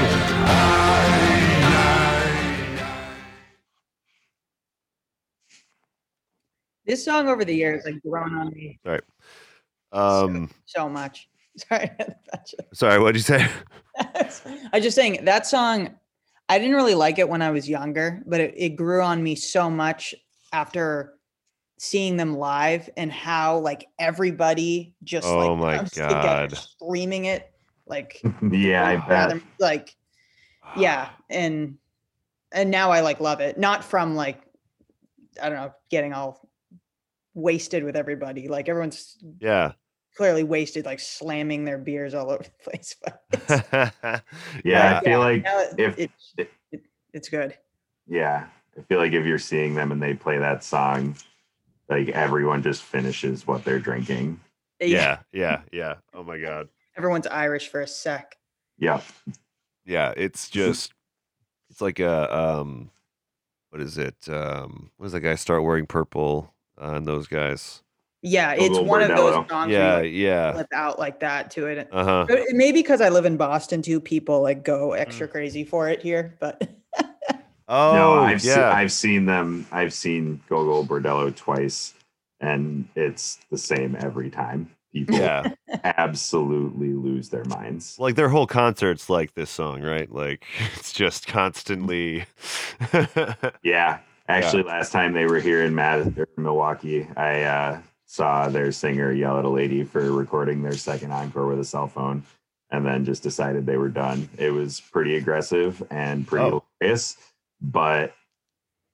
uncultured in your eye. This song over the years like grown on me. Sorry. So much. Sorry. Sorry, what'd you say? I was just saying that song. I didn't really like it when I was younger, but it grew on me so much after seeing them live and how like everybody just comes together screaming it like I bet and now I like love it, not from like I don't know getting all wasted with everybody, like everyone's clearly wasted, like slamming their beers all over the place. I feel like it's good. Yeah. I feel like if you're seeing them and they play that song, like everyone just finishes what they're drinking. Yeah. Oh my God. Everyone's Irish for a sec. Yeah. Yeah. It's just, it's like a, what is it? What does that guy start wearing purple on those guys? Yeah. It's one of those songs. Yeah. Without like that to it. Uh-huh. Maybe because I live in Boston too, people like go extra crazy for it here, but. I've seen them. I've seen Go Bordello twice, and it's the same every time. People absolutely lose their minds. Like their whole concert's like this song, right? Like it's just constantly. Last time they were here in Milwaukee, I saw their singer yell at a lady for recording their second encore with a cell phone, and then just decided they were done. It was pretty aggressive and pretty hilarious. But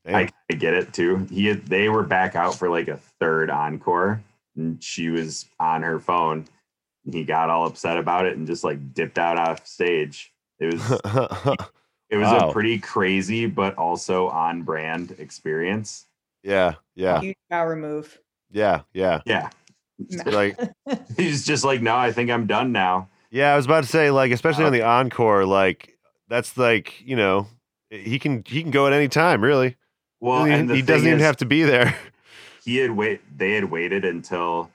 I get it too. They were back out for like a third encore, and she was on her phone. He got all upset about it and just like dipped out off stage. It was a pretty crazy but also on brand experience. Yeah. Huge power move. Yeah. No. Like he's just like, no, I think I'm done now. Yeah, I was about to say, like, especially on the encore, like that's like, you know. He can go at any time, really. Well, he doesn't even have to be there. They had waited until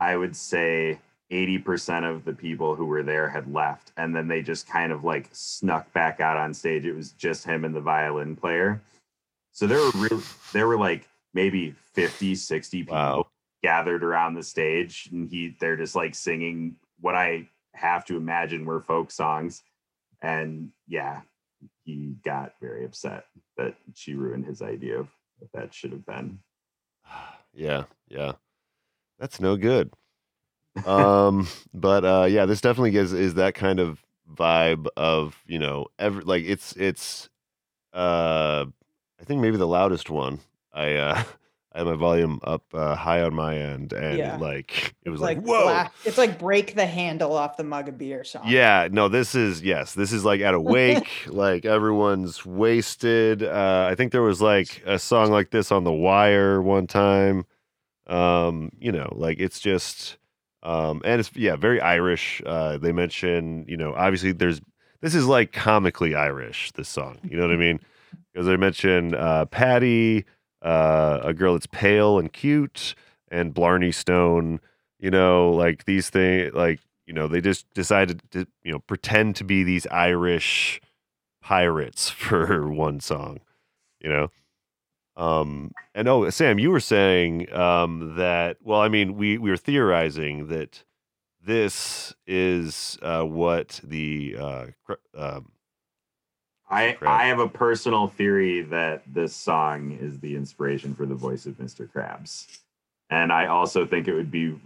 I would say 80% of the people who were there had left, and then they just kind of like snuck back out on stage. It was just him and the violin player. So there were like maybe 50, 60 people gathered around the stage, and they're just like singing what I have to imagine were folk songs, and yeah. He got very upset that she ruined his idea of what that should have been. Yeah. That's no good. But this definitely is that kind of vibe of, you know, it's I think maybe the loudest one. I had my volume up high on my end, and it was like whoa! It's like break the handle off the mug of beer song. Yeah, no, this is like at a wake, like everyone's wasted. I think there was like a song like this on The Wire one time. You know, like it's just, and it's very Irish. They mention, you know, obviously this is like comically Irish, this song. You know what I mean? Because they mention Patty. A girl that's pale and cute, and Blarney Stone, you know, like these things, like, you know, they just decided to, you know, pretend to be these Irish pirates for one song, you know? And Sam, you were saying that, well, I mean, we were theorizing that this is what the, I have a personal theory that this song is the inspiration for the voice of Mr. Krabs. And I also think it would be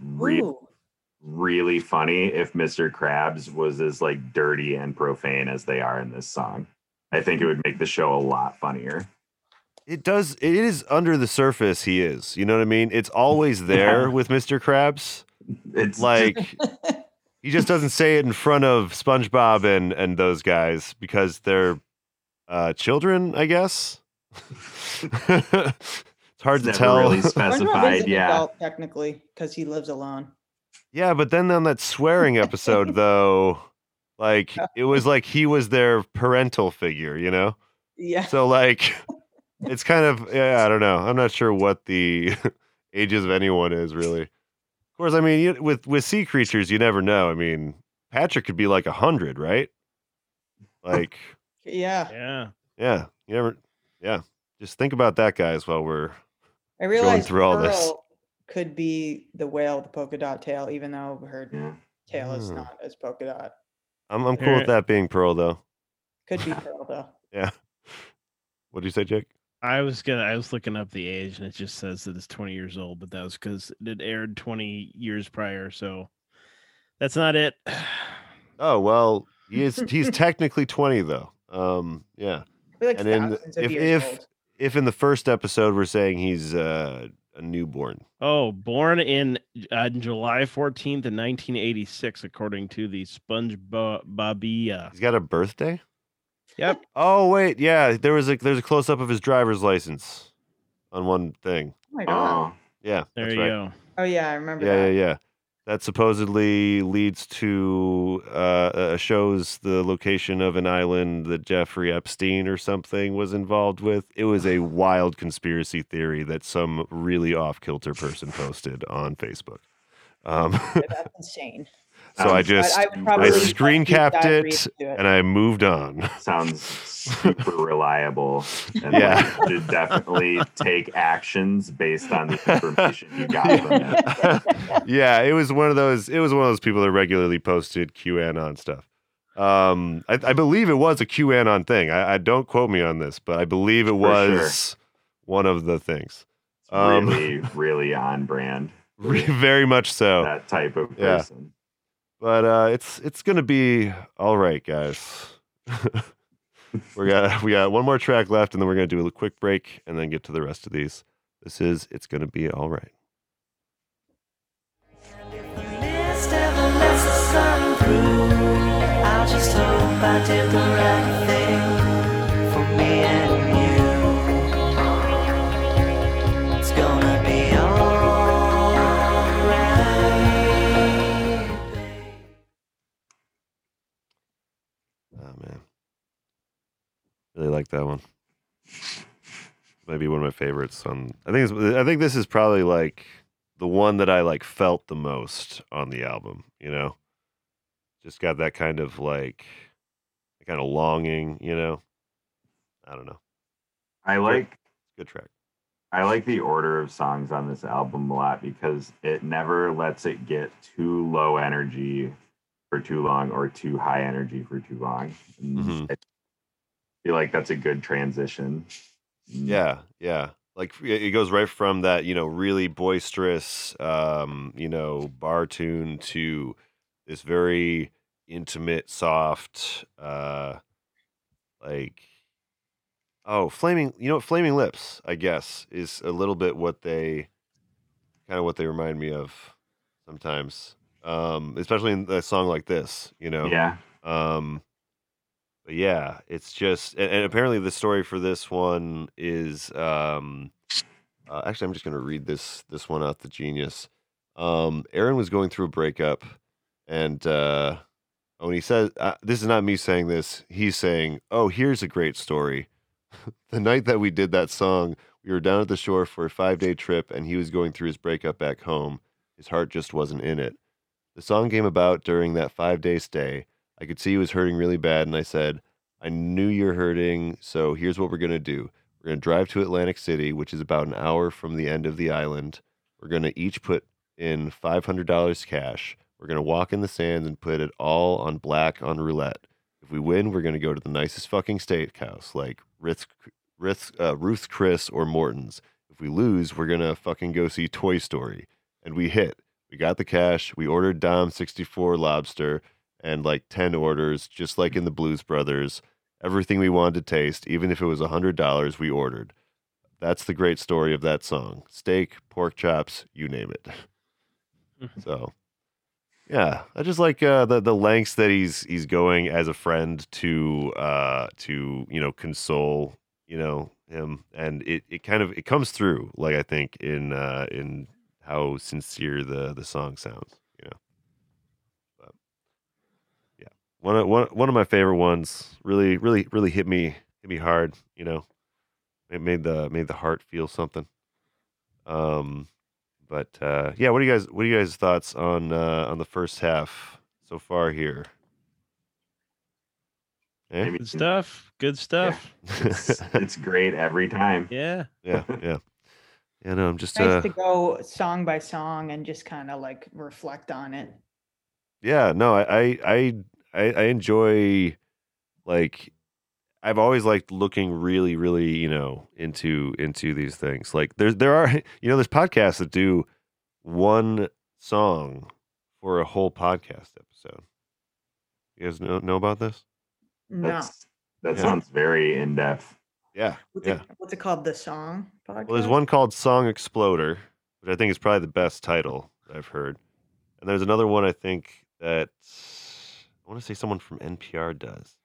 really funny if Mr. Krabs was as like dirty and profane as they are in this song. I think it would make the show a lot funnier. It does. It is under the surface. He is, you know what I mean? It's always there with Mr. Krabs. It's like... He just doesn't say it in front of SpongeBob and those guys because they're children, I guess. It's hard to tell. Really specified, adult, technically, because he lives alone. Yeah, but then on that swearing episode, though, like it was like he was their parental figure, you know? Yeah. So like, it's kind of I don't know. I'm not sure what the ages of anyone is really. Of course, I mean, with sea creatures, you never know. I mean, Patrick could be like 100, right? Like, yeah. You never, Just think about that, guys, while we're going through all this. Pearl could be the whale with the polka dot tail, even though her tail is not as polka dot. I'm cool with that being Pearl, though. Could be Pearl, though. Yeah. What did you say, Jake? I was looking up the age, and it just says that it's 20 years old, but that was because it aired 20 years prior, so that's not it. Oh well, he's technically 20 though. Like and in the, if in the first episode we're saying he's a newborn. Oh, born in July 14th in 1986, according to the SpongeBobia. He's got a birthday? Yep. Oh, wait. Yeah, there's a close-up of his driver's license on one thing. Oh, my God. Yeah. There you go. Oh, yeah, I remember that. Yeah. That supposedly leads to, shows the location of an island that Jeffrey Epstein or something was involved with. It was a wild conspiracy theory that some really off-kilter person posted on Facebook. That's insane. So I screen capped it and I moved on. Sounds super reliable. And yeah. You should definitely take actions based on the information you got from it. Yeah, it was one of those people that regularly posted QAnon stuff. I believe it was a QAnon thing. I don't quote me on this, but I believe it was one of the things. Really, really on brand. Very much so. That type of person. Yeah. But it's gonna be all right, guys. we got one more track left, and then we're gonna do a quick break, and then get to the rest of these. This is It's Gonna Be All Right. And if the mist ever lets the sun through, I'll just hope I did the right thing for me and you. It's gonna be all right. Man, really like that one. Maybe one of my favorites on. I think this is probably like the one that I like felt the most on the album. You know, just got that kind of like, longing. You know, I don't know. I like good track. I like the order of songs on this album a lot because it never lets it get too low energy for too long or too high energy for too long. Mm-hmm. I feel like that's a good transition. Yeah. Like it goes right from that, really boisterous, bar tune to this very intimate, soft, Flaming Lips, I guess, is a little bit what they remind me of sometimes. Especially in a song like this, Yeah. But yeah, it's just, and apparently the story for this one is, actually I'm just going to read this one out, the Genius. Aaron was going through a breakup and, when he says, this is not me saying this, he's saying, oh, here's a great story. The night that we did that song, we were down at the shore for a 5-day trip and he was going through his breakup back home. His heart just wasn't in it. The song came about during that 5-day stay. I could see he was hurting really bad, and I said, I knew you're hurting, so here's what we're going to do. We're going to drive to Atlantic City, which is about an hour from the end of the island. We're going to each put in $500 cash. We're going to walk in the sands and put it all on black on roulette. If we win, we're going to go to the nicest fucking steakhouse, like Ruth's Chris or Morton's. If we lose, we're going to fucking go see Toy Story. And we hit. We got the cash. We ordered Dom 64 lobster and like 10 orders, just like in the Blues Brothers. Everything we wanted to taste, even if it was $100, we ordered. That's the great story of that song. Steak, pork chops, you name it. So, yeah, I just like the lengths that he's going as a friend to console him, and it comes through, like I think in how sincere the song sounds, But yeah, one of my favorite ones. Really, really, really hit me hard. It made the heart feel something. Yeah, what are you guys' thoughts on the first half so far here? Eh? Good stuff. Yeah. It's great every time. Yeah. Yeah, no, I'm just nice to go song by song and just kind of like reflect on it. Yeah, no, I enjoy, like, I've always liked looking really, really, into these things. Like there are there's podcasts that do one song for a whole podcast episode. You guys know about this? No. That sounds very in depth. Yeah. What's it called? The Song Podcast? Well, there's one called Song Exploder, which I think is probably the best title I've heard. And there's another one I think that I want to say someone from NPR does.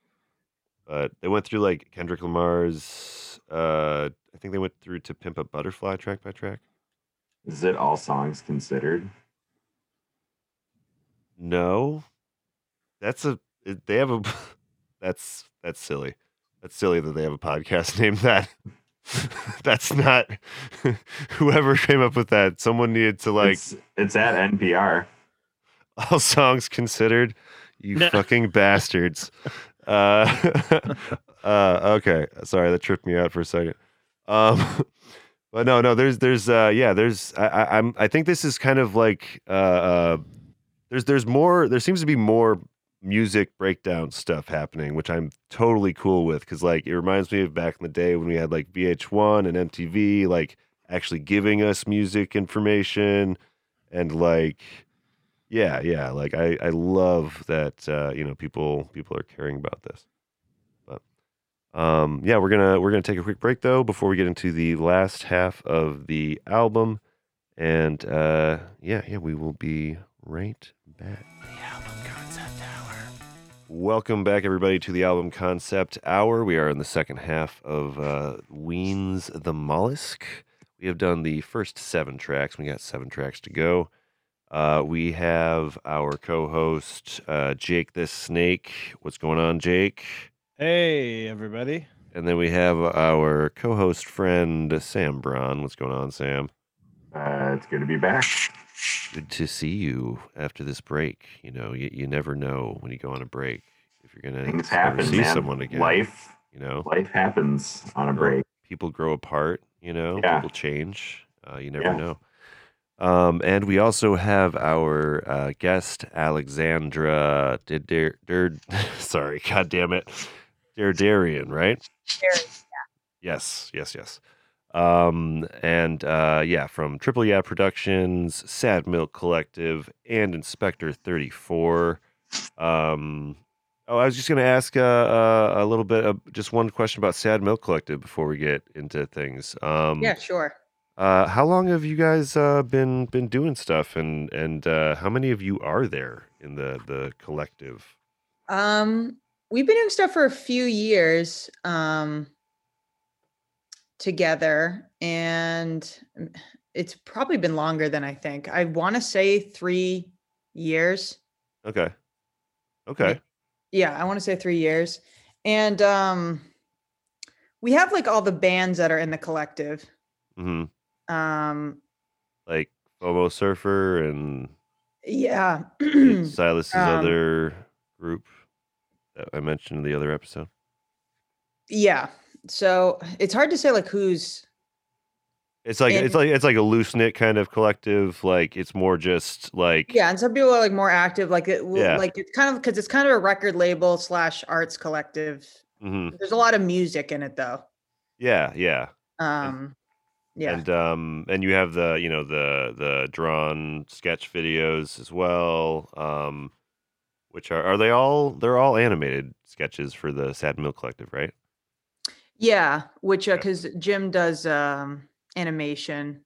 But they went through like Kendrick Lamar's, I think they went through To Pimp a Butterfly track by track. Is it All Songs Considered? No. That's silly. That's silly that they have a podcast named that. That's not whoever came up with that. Someone needed to like. It's at NPR. All Songs Considered. You fucking bastards. Okay. Sorry, that tripped me out for a second. But no. There's. I think this is kind of like. There's more. There seems to be more music breakdown stuff happening, which I'm totally cool with, because like it reminds me of back in the day when we had like VH1 and MTV like actually giving us music information, and like yeah like I love that people are caring about this. But we're gonna take a quick break though before we get into the last half of the album, and we will be right back. Welcome back, everybody, to the Album Concept Hour. We are in the second half of Ween's The Mollusk. We have done the first 7 tracks. We got 7 tracks to go. We have our co-host, Jake the Snake. What's going on, Jake? Hey, everybody. And then we have our co-host friend, Sam Braun. What's going on, Sam? It's good to be back. Good to see you after this break. You know, you never know when you go on a break if you're gonna see someone again. Life happens on a break. People grow apart. People change. You never know. And we also have our guest Alexandra sorry, goddamn it, Dardarian, right? Yes. From Triple Yeah Productions, Sad Milk Collective, and Inspector 34. I was just going to ask a little bit of just one question about Sad Milk Collective before we get into things. Sure. How long have you guys been doing stuff, and how many of you are there in the collective? We've been doing stuff for a few years. Together, and it's probably been longer than I think. I want to say 3 years. Okay. Yeah, I want to say 3 years. And we have like all the bands that are in the collective. Mm-hmm. Like Bobo Surfer and Silas's other group that I mentioned in the other episode. Yeah. So it's hard to say like who's. It's like a loose knit kind of collective. Like it's more just like. Yeah, and some people are like more active. Like it's kind of because it's kind of a record label / arts collective. Mm-hmm. There's a lot of music in it though. Yeah. And you have the drawn sketch videos as well. Which are they all? They're all animated sketches for the Sad Milk Collective, right? Yeah, which because Jim does animation.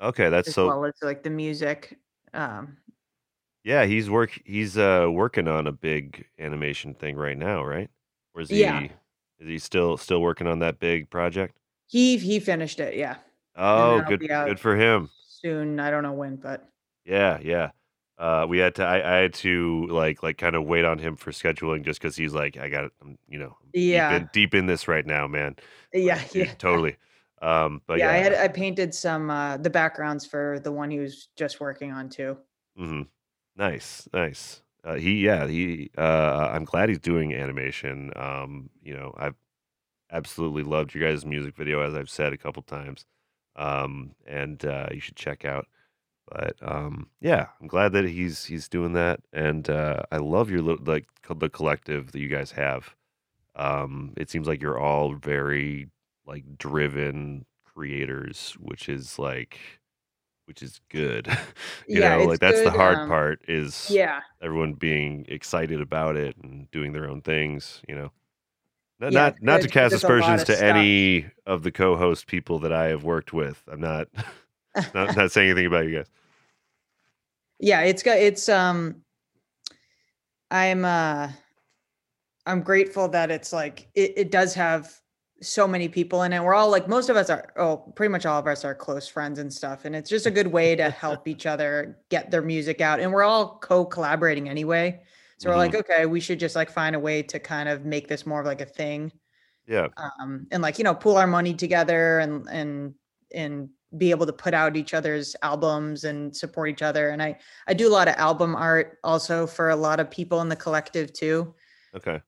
Okay, that's as so. Well as like the music. He's working on a big animation thing right now, right? Or is he? Yeah. Is he still working on that big project? He finished it. Yeah. Oh, good for him. Soon, I don't know when, but. Yeah. I had to like kind of wait on him for scheduling just because he's like, I got it. Deep in this right now, man. Totally. I painted some the backgrounds for the one he was just working on too. Mm-hmm. Nice. I'm glad he's doing animation. I've absolutely loved your guys' music video, as I've said a couple times. And you should check out. But I'm glad that he's doing that, and I love your the collective that you guys have. It seems like you're all very like driven creators, which is good. That's good, the hard part is everyone being excited about it and doing their own things. Not to cast aspersions to any of the co-host people that I have worked with. I'm not. Not saying anything about you guys. Yeah, it's good. It's I'm grateful that it's like it does have so many people in it. We're all like, most of us are, pretty much all of us are close friends and stuff. And it's just a good way to help each other get their music out. And we're all co-collaborating anyway. So we're like, okay, we should just like find a way to kind of make this more of like a thing. Yeah. And like, you know, pool our money together and be able to put out each other's albums and support each other. And I do a lot of album art also for a lot of people in the collective too. Okay.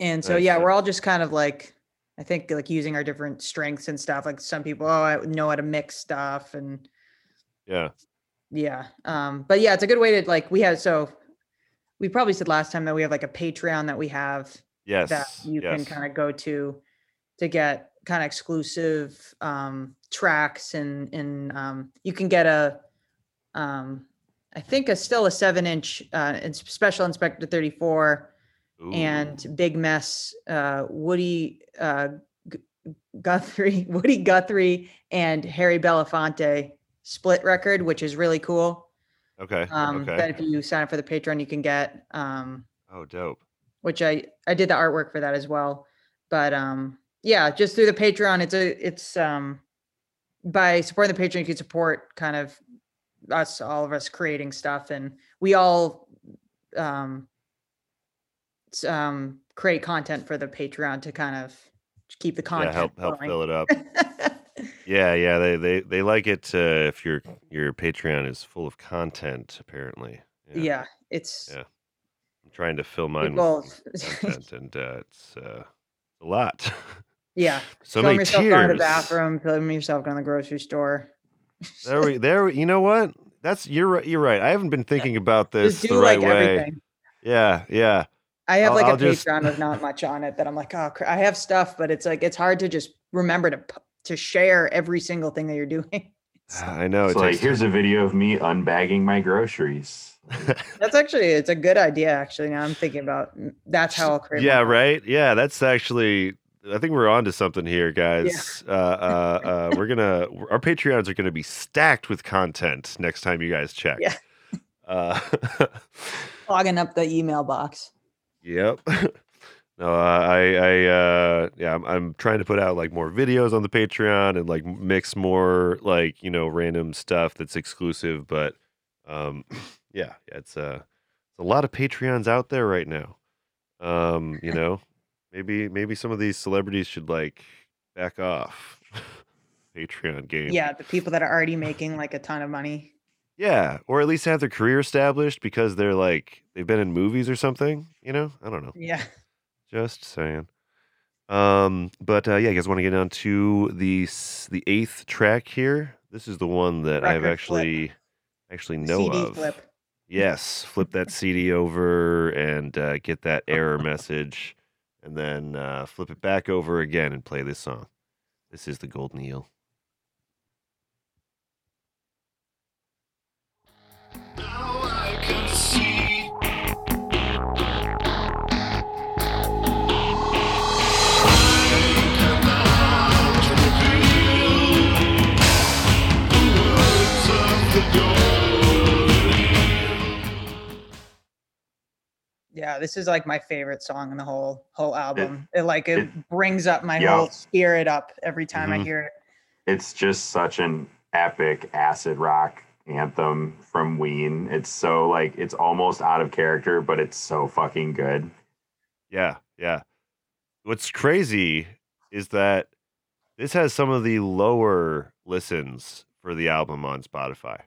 And so, nice. Yeah, we're all just kind of like, I think like using our different strengths and stuff. Like some people, I know how to mix stuff and yeah. But yeah, it's a good way to like, we probably said last time that we have like a Patreon that we have that you can kind of go to get kind of exclusive, tracks and you can get a 7-inch, special Inspector 34. Ooh. And Big Mess, Woody Guthrie and Harry Belafonte split record, which is really cool. Okay. That if you sign up for the Patreon, you can get, dope, which I did the artwork for that as well. But, yeah, just through the Patreon, it's by supporting the Patreon, you can support kind of us, all of us creating stuff. And we all, create content for the Patreon to kind of keep the content help fill it up. yeah they like it if your Patreon is full of content apparently. I'm trying to fill mine with content and it's a lot. So many yourself tears. Going to the bathroom, filming yourself going to the grocery store. there we you know what, that's you're right I haven't been thinking about this the right way. Everything. yeah I have I'll a Patreon with not much on it that I'm like, I have stuff, but it's like, it's hard to just remember to share every single thing that you're doing. So, I know. It's so like, here's a video of me unbagging my groceries. That's actually, it's a good idea. Actually, now I'm thinking about that's how I'll create. Yeah. Right. Yeah. That's actually, I think we're on to something here, guys. Yeah. Our Patreons are going to be stacked with content next time you guys check. Yeah. Clogging up the email box. Yep. No, I'm trying to put out like more videos on the Patreon and like mix more like, you know, random stuff that's exclusive. But it's a lot of Patreons out there right now. You know, maybe some of these celebrities should like back off Patreon game. Yeah, the people that are already making like a ton of money. Yeah, or at least have their career established because they're like they've been in movies or something, you know? I don't know. Yeah. Just saying. You guys want to get on to the eighth track here? This is the one that I've actually know CD of. Flip. Yes, flip that CD over and get that error message and then flip it back over again and play this song. This is The Golden Eel. Yeah, this is like my favorite song in the whole album. It brings up my whole spirit up every time I hear it. It's just such an epic acid rock anthem from Ween. It's so like it's almost out of character, but it's so fucking good. Yeah. What's crazy is that this has some of the lower listens for the album on Spotify.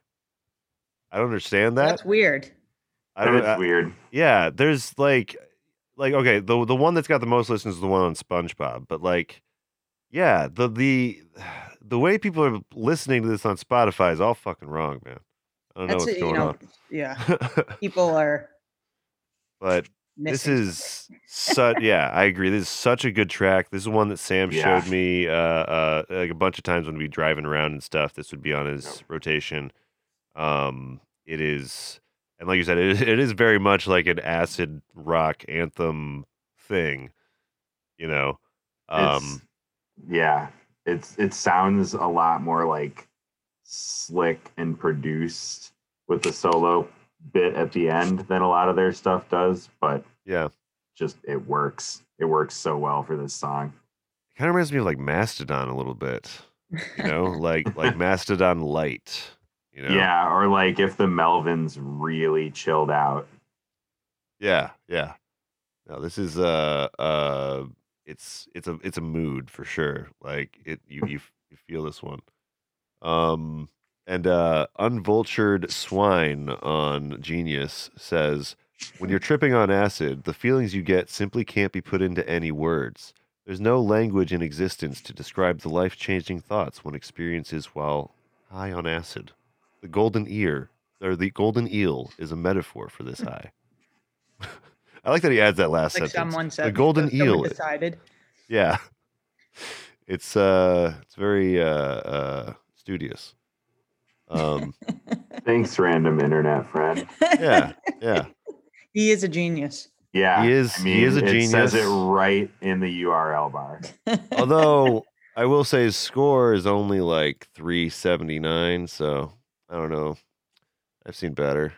I don't understand that. That's weird. It's weird. Yeah, there's like okay, the one that's got the most listens is the one on SpongeBob, but like, yeah, the way people are listening to this on Spotify is all fucking wrong, man. I don't know what's going on. Yeah, people are. But this is such. Yeah, I agree. This is such a good track. This is one that Sam showed me like a bunch of times when we'd be driving around and stuff. This would be on his rotation. It is. And like you said, it is very much like an acid rock anthem thing, you know. it sounds a lot more like slick and produced with the solo bit at the end than a lot of their stuff does, but yeah, just it works. It works so well for this song. It kind of reminds me of like Mastodon a little bit, you know, like Mastodon light, you know? Yeah, or like if the Melvins really chilled out. Yeah, yeah. No, this is it's a mood for sure. Like you feel this one. And Unvultured Swine on Genius says, when you're tripping on acid, the feelings you get simply can't be put into any words. There's no language in existence to describe the life-changing thoughts one experiences while high on acid. The golden eel is a metaphor for this high. I like that he adds that last sentence. Someone said the golden eel. Decided. Yeah. It's very studious. Thanks, random internet friend. Yeah. He is a genius. Yeah. He is a genius. It says it right in the URL bar. Although I will say his score is only like 379, so I don't know. I've seen better.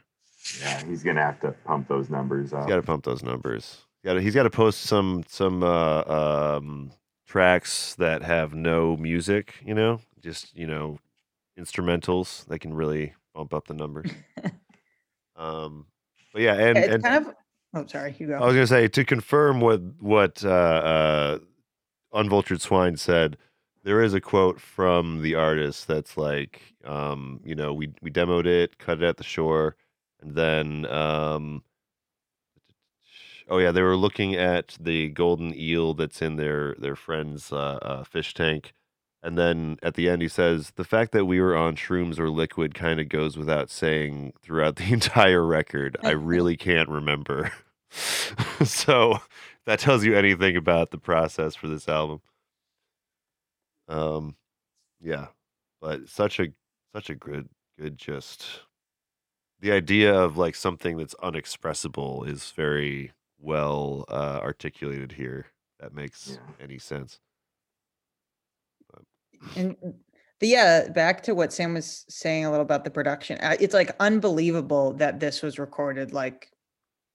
Yeah, he's gonna have to pump those numbers up. He's got to pump those numbers. He's got to post some tracks that have no music, you know, just, you know, instrumentals that can really bump up the numbers. But yeah, and kind of, oh, sorry, you go. I was gonna say, to confirm what Unvultured Swine said, there is a quote from the artist that's like, you know, we demoed it, cut it at the shore. And then, they were looking at the golden eel that's in their friend's fish tank. And then at the end, he says, the fact that we were on shrooms or liquid kind of goes without saying throughout the entire record. I really can't remember. So if that tells you anything about the process for this album. Yeah, but such a good just... The idea of like something that's unexpressible is very well articulated here. That makes any sense. And back to what Sam was saying a little about the production. It's like unbelievable that this was recorded like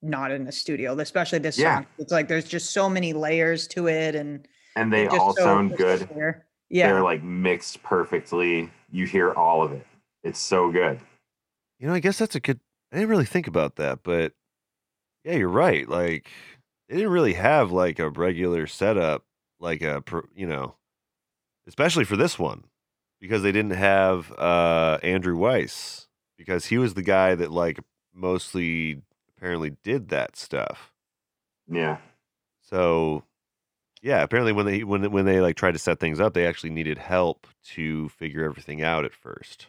not in a studio, especially this song. It's like there's just so many layers to it, and they all sound good. Yeah, they're like mixed perfectly. You hear all of it. It's so good. You know, I guess that's a good... I didn't really think about that, but yeah, you're right. Like, they didn't really have, like, a regular setup, like, a, you know, especially for this one, because they didn't have Andrew Weiss, because he was the guy that, like, mostly apparently did that stuff. Yeah. So, yeah, apparently when they like, tried to set things up, they actually needed help to figure everything out at first.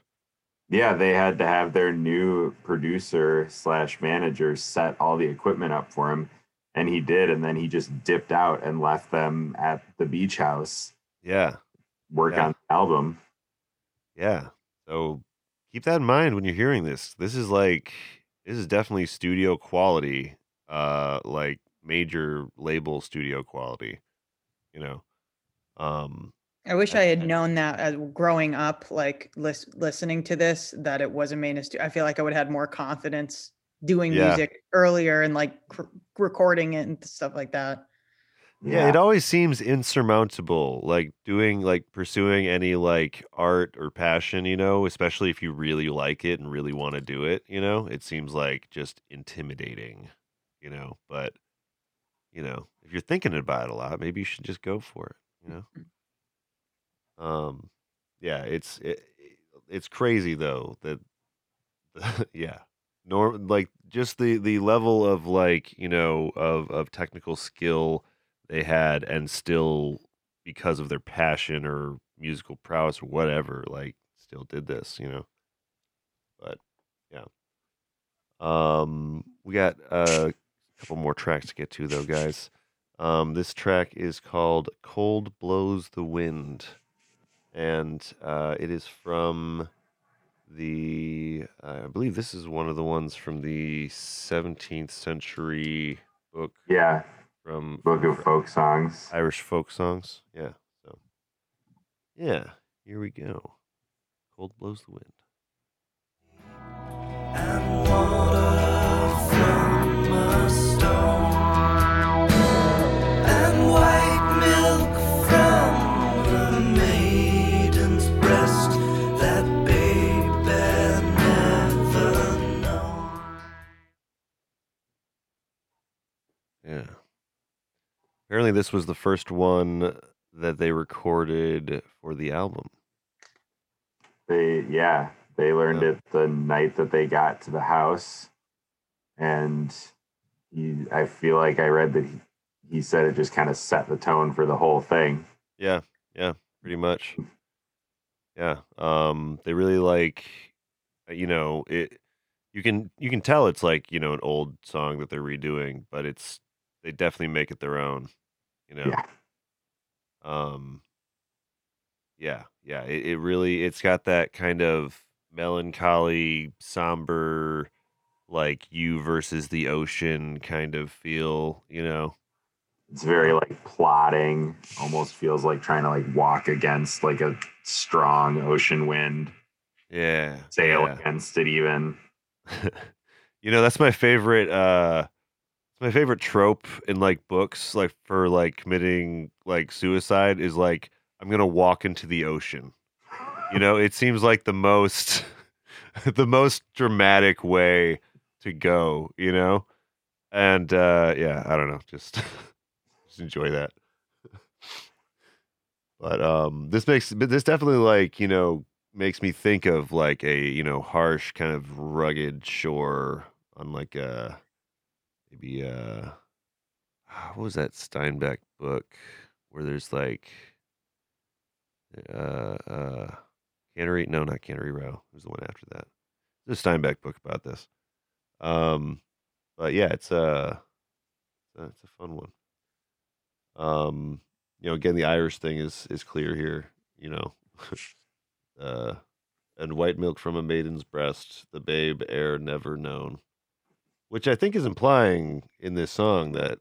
Yeah, they had to have their new producer/manager set all the equipment up for him, and he did, and then he just dipped out and left them at the beach house. Yeah. Work on the album. Yeah. So keep that in mind when you're hearing this. This is definitely studio quality, like major label studio quality, you know. I wish I had known that as growing up, like listening to this, that it wasn't made. I feel like I would have had more confidence doing music earlier and like recording it and stuff like that. Yeah, it always seems insurmountable, like pursuing any like art or passion, you know, especially if you really like it and really want to do it, you know, it seems like just intimidating, you know, but, you know, if you're thinking about it a lot, maybe you should just go for it, you know? Mm-hmm. It's crazy though that like just the level of like, you know, of technical skill they had, and still because of their passion or musical prowess or whatever, like still did this, you know. But yeah. We got a couple more tracks to get to though, guys. This track is called Cold Blows the Wind. And it is from the, I believe this is one of the ones from the 17th century book. Yeah, from Book of Folk Songs. Irish folk songs. Yeah. So Yeah, here we go. Cold blows the wind. And water from a stone, and white milk from the maiden's breast that babe had never known. Yeah. Apparently this was the first one that they recorded for the album. They learned it the night that they got to the house, and I feel like I read that he said it just kind of set the tone for the whole thing. Yeah, pretty much. Yeah, they really like, it. You can tell it's like an old song that they're redoing, but they definitely make it their own. Yeah. Yeah. It really, it's got that kind of melancholy, somber, like you versus the ocean kind of feel, It's very like plodding, almost feels like trying to like walk against like a strong ocean wind. Yeah. Sail against it even. That's my favorite trope in like books, like for like committing like suicide is like, I'm going to walk into the ocean. It seems like the most dramatic way to go, And I don't know, just enjoy that. But this definitely like, makes me think of like a, harsh kind of rugged shore on like a maybe what was that Steinbeck book where there's like Cannery? No, not Cannery Row. It was the one after that. There's a Steinbeck book about this. But yeah, it's a fun one. Again, the Irish thing is clear here. And white milk from a maiden's breast, the babe ere never known, which I think is implying in this song that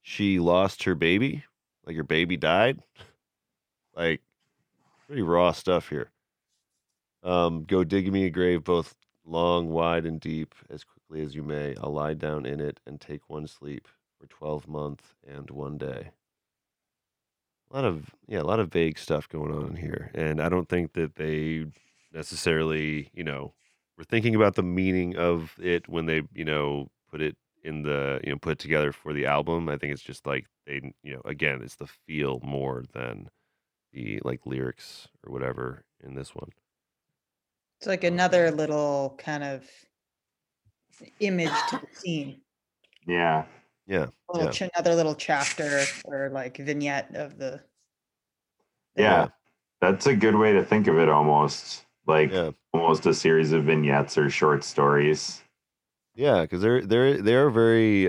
she lost her baby, like her baby died. Like, pretty raw stuff here. Go dig me a grave, both long, wide, and deep, as quickly as you may. I'll lie down in it and take one sleep for 12 months and one day. A lot of vague stuff going on here, and I don't think that they necessarily, were thinking about the meaning of it when they, put it in the, put it together for the album. I think it's just like they, again, it's the feel more than the like lyrics or whatever in this one. It's like another little kind of image to the scene. Yeah. Another little chapter or like vignette of the. Yeah, that's a good way to think of it. Almost like almost a series of vignettes or short stories. Yeah, because they're very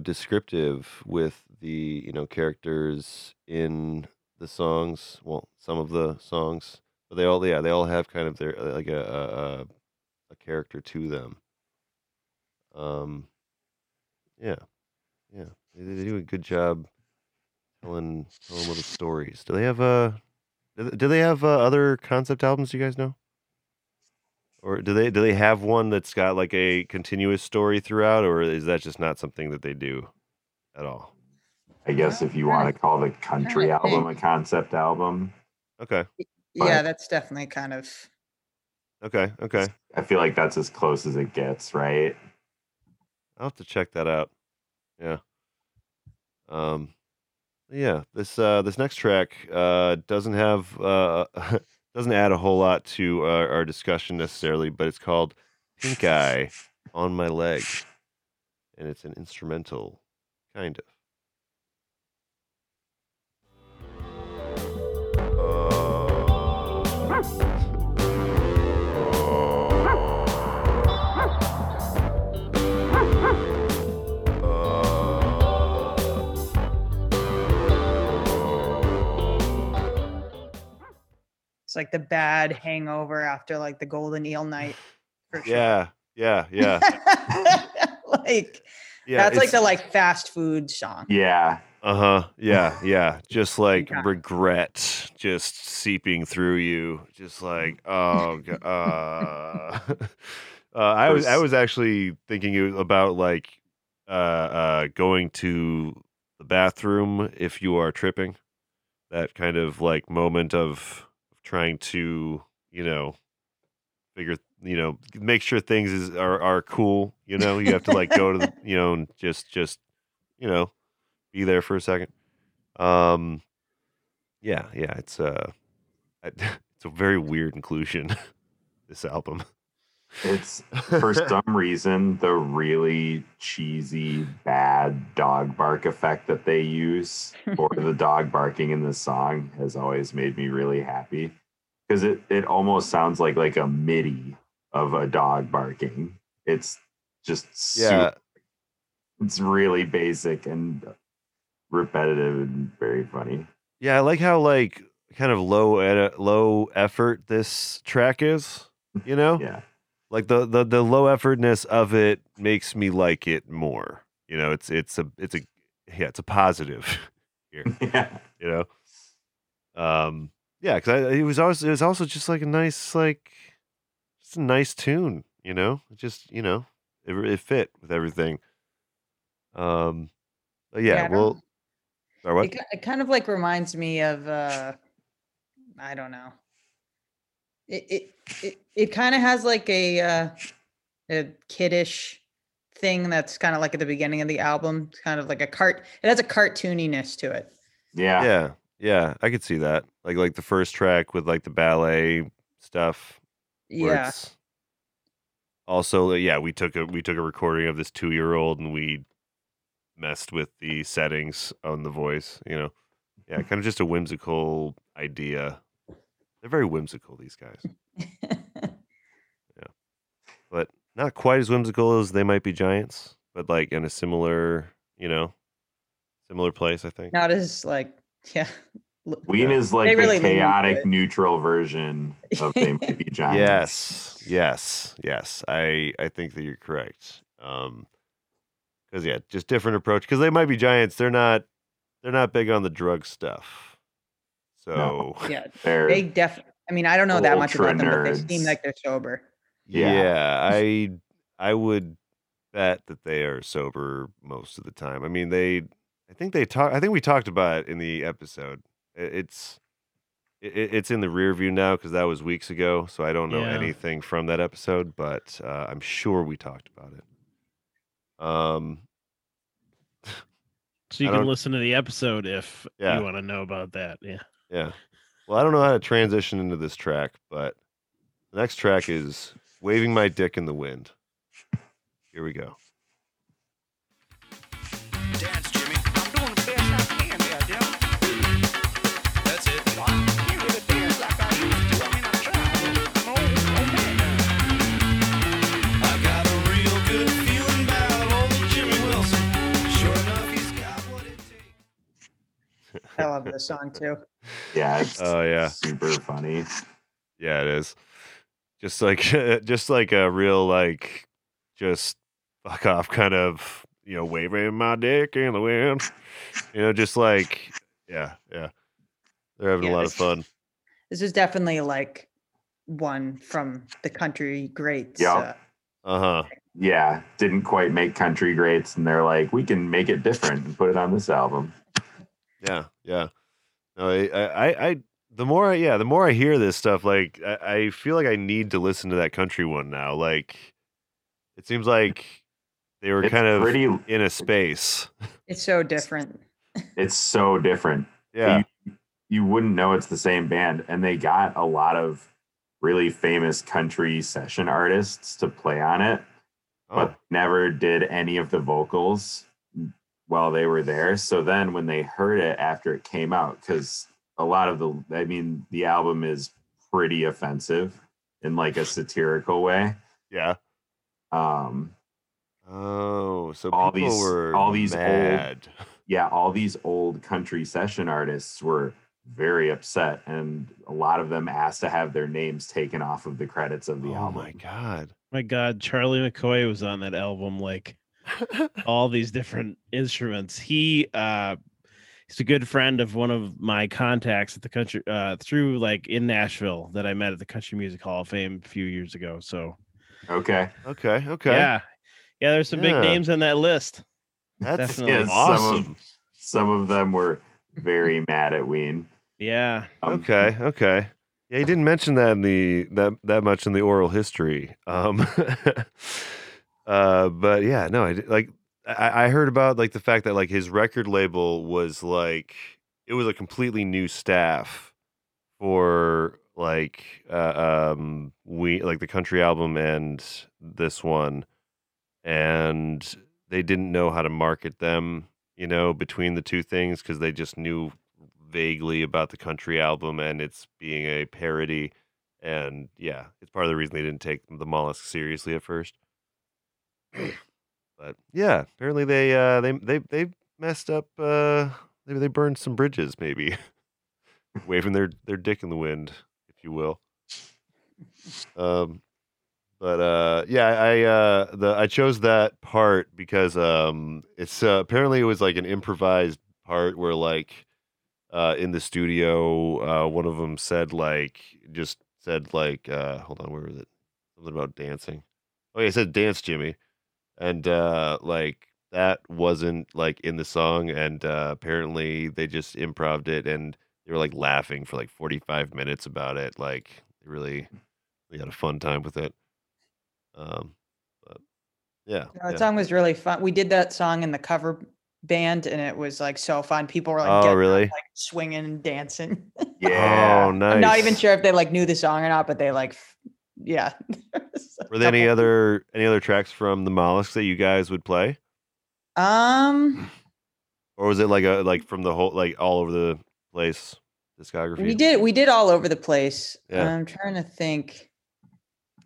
descriptive with the characters in the songs, well, some of the songs, but they all have kind of their like a character to them. They do a good job telling little stories. Do they have other concept albums? Do you guys know, or do they have one that's got like a continuous story throughout, or is that just not something that they do at all? I guess if you want to call the country album a concept album. Okay. Yeah, that's definitely kind of. Okay. I feel like that's as close as it gets, right? I'll have to check that out. Yeah. This next track doesn't have doesn't add a whole lot to our discussion necessarily, but it's called Pink Eye on My Leg, and it's an instrumental kind of. It's like the bad hangover after like the golden eel night. For sure. Yeah. That's like the like fast food song. Yeah. Just like regret just seeping through you. Just like, oh, I was actually thinking about like going to the bathroom if you are tripping. That kind of like moment of trying to, you know, figure, you know, make sure things are cool. You know, you have to like go to the, you know, and just, you know, be there for a second. It's a very weird inclusion. This album. It's, for some reason, the really cheesy, bad dog bark effect that they use for the dog barking in the song has always made me really happy, because it almost sounds like a MIDI of a dog barking. It's just super, it's really basic and repetitive and very funny. Yeah, I like how like kind of low effort this track is, you know? Yeah. Like the low effortness of it makes me like it more. You know, it's a positive here. Yeah. You know, because it was also just like a nice tune. You know, it just, you know, it fit with everything. It kind of like reminds me of I don't know. It kind of has like a kiddish thing that's kind of like at the beginning of the album. It's kind of like it has a cartooniness to it. Yeah. Yeah. Yeah. I could see that. Like the first track with like the ballet stuff. Yeah. Also, yeah, we took a recording of this 2-year-old and we messed with the settings on the voice, you know. Yeah, kind of just a whimsical idea. They're very whimsical, these guys. Yeah, but not quite as whimsical as They Might Be Giants, but like in a similar, you know, similar place, I think. Not as like, yeah. Ween is like the chaotic neutral version of They Might Be Giants. Yes. I think that you're correct. Because just different approach. Because They Might Be Giants, they're not big on the drug stuff. So no. Yeah, they definitely. I mean, I don't know that much about them, but they seem like they're sober. Yeah, I would bet that they are sober most of the time. I mean, I think we talked about it in the episode. It's in the rear view now because that was weeks ago, so I don't know anything from that episode. But I'm sure we talked about it. So you can listen to the episode if you want to know about that. Yeah. Yeah. Well, I don't know how to transition into this track, but the next track is Waving My Dick in the Wind. Here we go. Dance, Jimmy. I'm doing the best I can here, Jimmy. That's it. You do the dance like I used to. I mean, I tried. I'm old man. I've got a real good feeling about old Jimmy Wilson. Sure enough, he's got what it takes. I love this song, too. Yeah, it's super funny. Yeah, it is. Just like a real like just fuck off kind of, you know, waving my dick in the wind. You know, just like they're having a lot of fun. This is definitely like one from the Country Greats. Yeah. Yeah, didn't quite make Country Greats, and they're like, we can make it different and put it on this album. Yeah, yeah. No, the more I hear this stuff, like I feel like I need to listen to that country one now. Like it seems like they were kind of in a space. It's so different. It's so different. Yeah. You wouldn't know it's the same band, and they got a lot of really famous country session artists to play on it, but never did any of the vocals while they were there. So then when they heard it after it came out, because a lot of the album is pretty offensive in like a satirical way. Yeah. So all these mad. All these old country session artists were very upset, and a lot of them asked to have their names taken off of the credits of the album. My God, Charlie McCoy was on that album, like all these different instruments. He he's a good friend of one of my contacts at the country through like in Nashville that I met at the Country Music Hall of Fame a few years ago. So okay. Yeah, there's some big names on that list. That's awesome. Some of them were very mad at Ween. Yeah. Okay. Yeah, he didn't mention that in the that much in the oral history. But yeah, no, I heard about like the fact that like his record label was like it was a completely new staff for like we like the country album and this one, and they didn't know how to market them, you know, between the two things because they just knew vaguely about the country album and it's being a parody, and yeah, it's part of the reason they didn't take the Mollusk seriously at first. But yeah, apparently they messed up. Maybe they burned some bridges, maybe waving their dick in the wind, if you will. I chose that part because it's apparently it was like an improvised part where like in the studio one of them said hold on, where was it? Something about dancing. Oh yeah, it said dance, Jimmy. And like that wasn't like in the song, and apparently they just improv'd it, and they were like laughing for like 45 minutes about it. Like they really had a fun time with it. But yeah, that song was really fun. We did that song in the cover band, and it was like so fun. People were like, oh, really? Up, like swinging and dancing. Yeah, oh, nice. I'm not even sure if they like knew the song or not, but they like. Yeah. Were there any other tracks from the Mollusk that you guys would play? Or was it like a from the whole like all over the place discography? We did all over the place. Yeah. I'm trying to think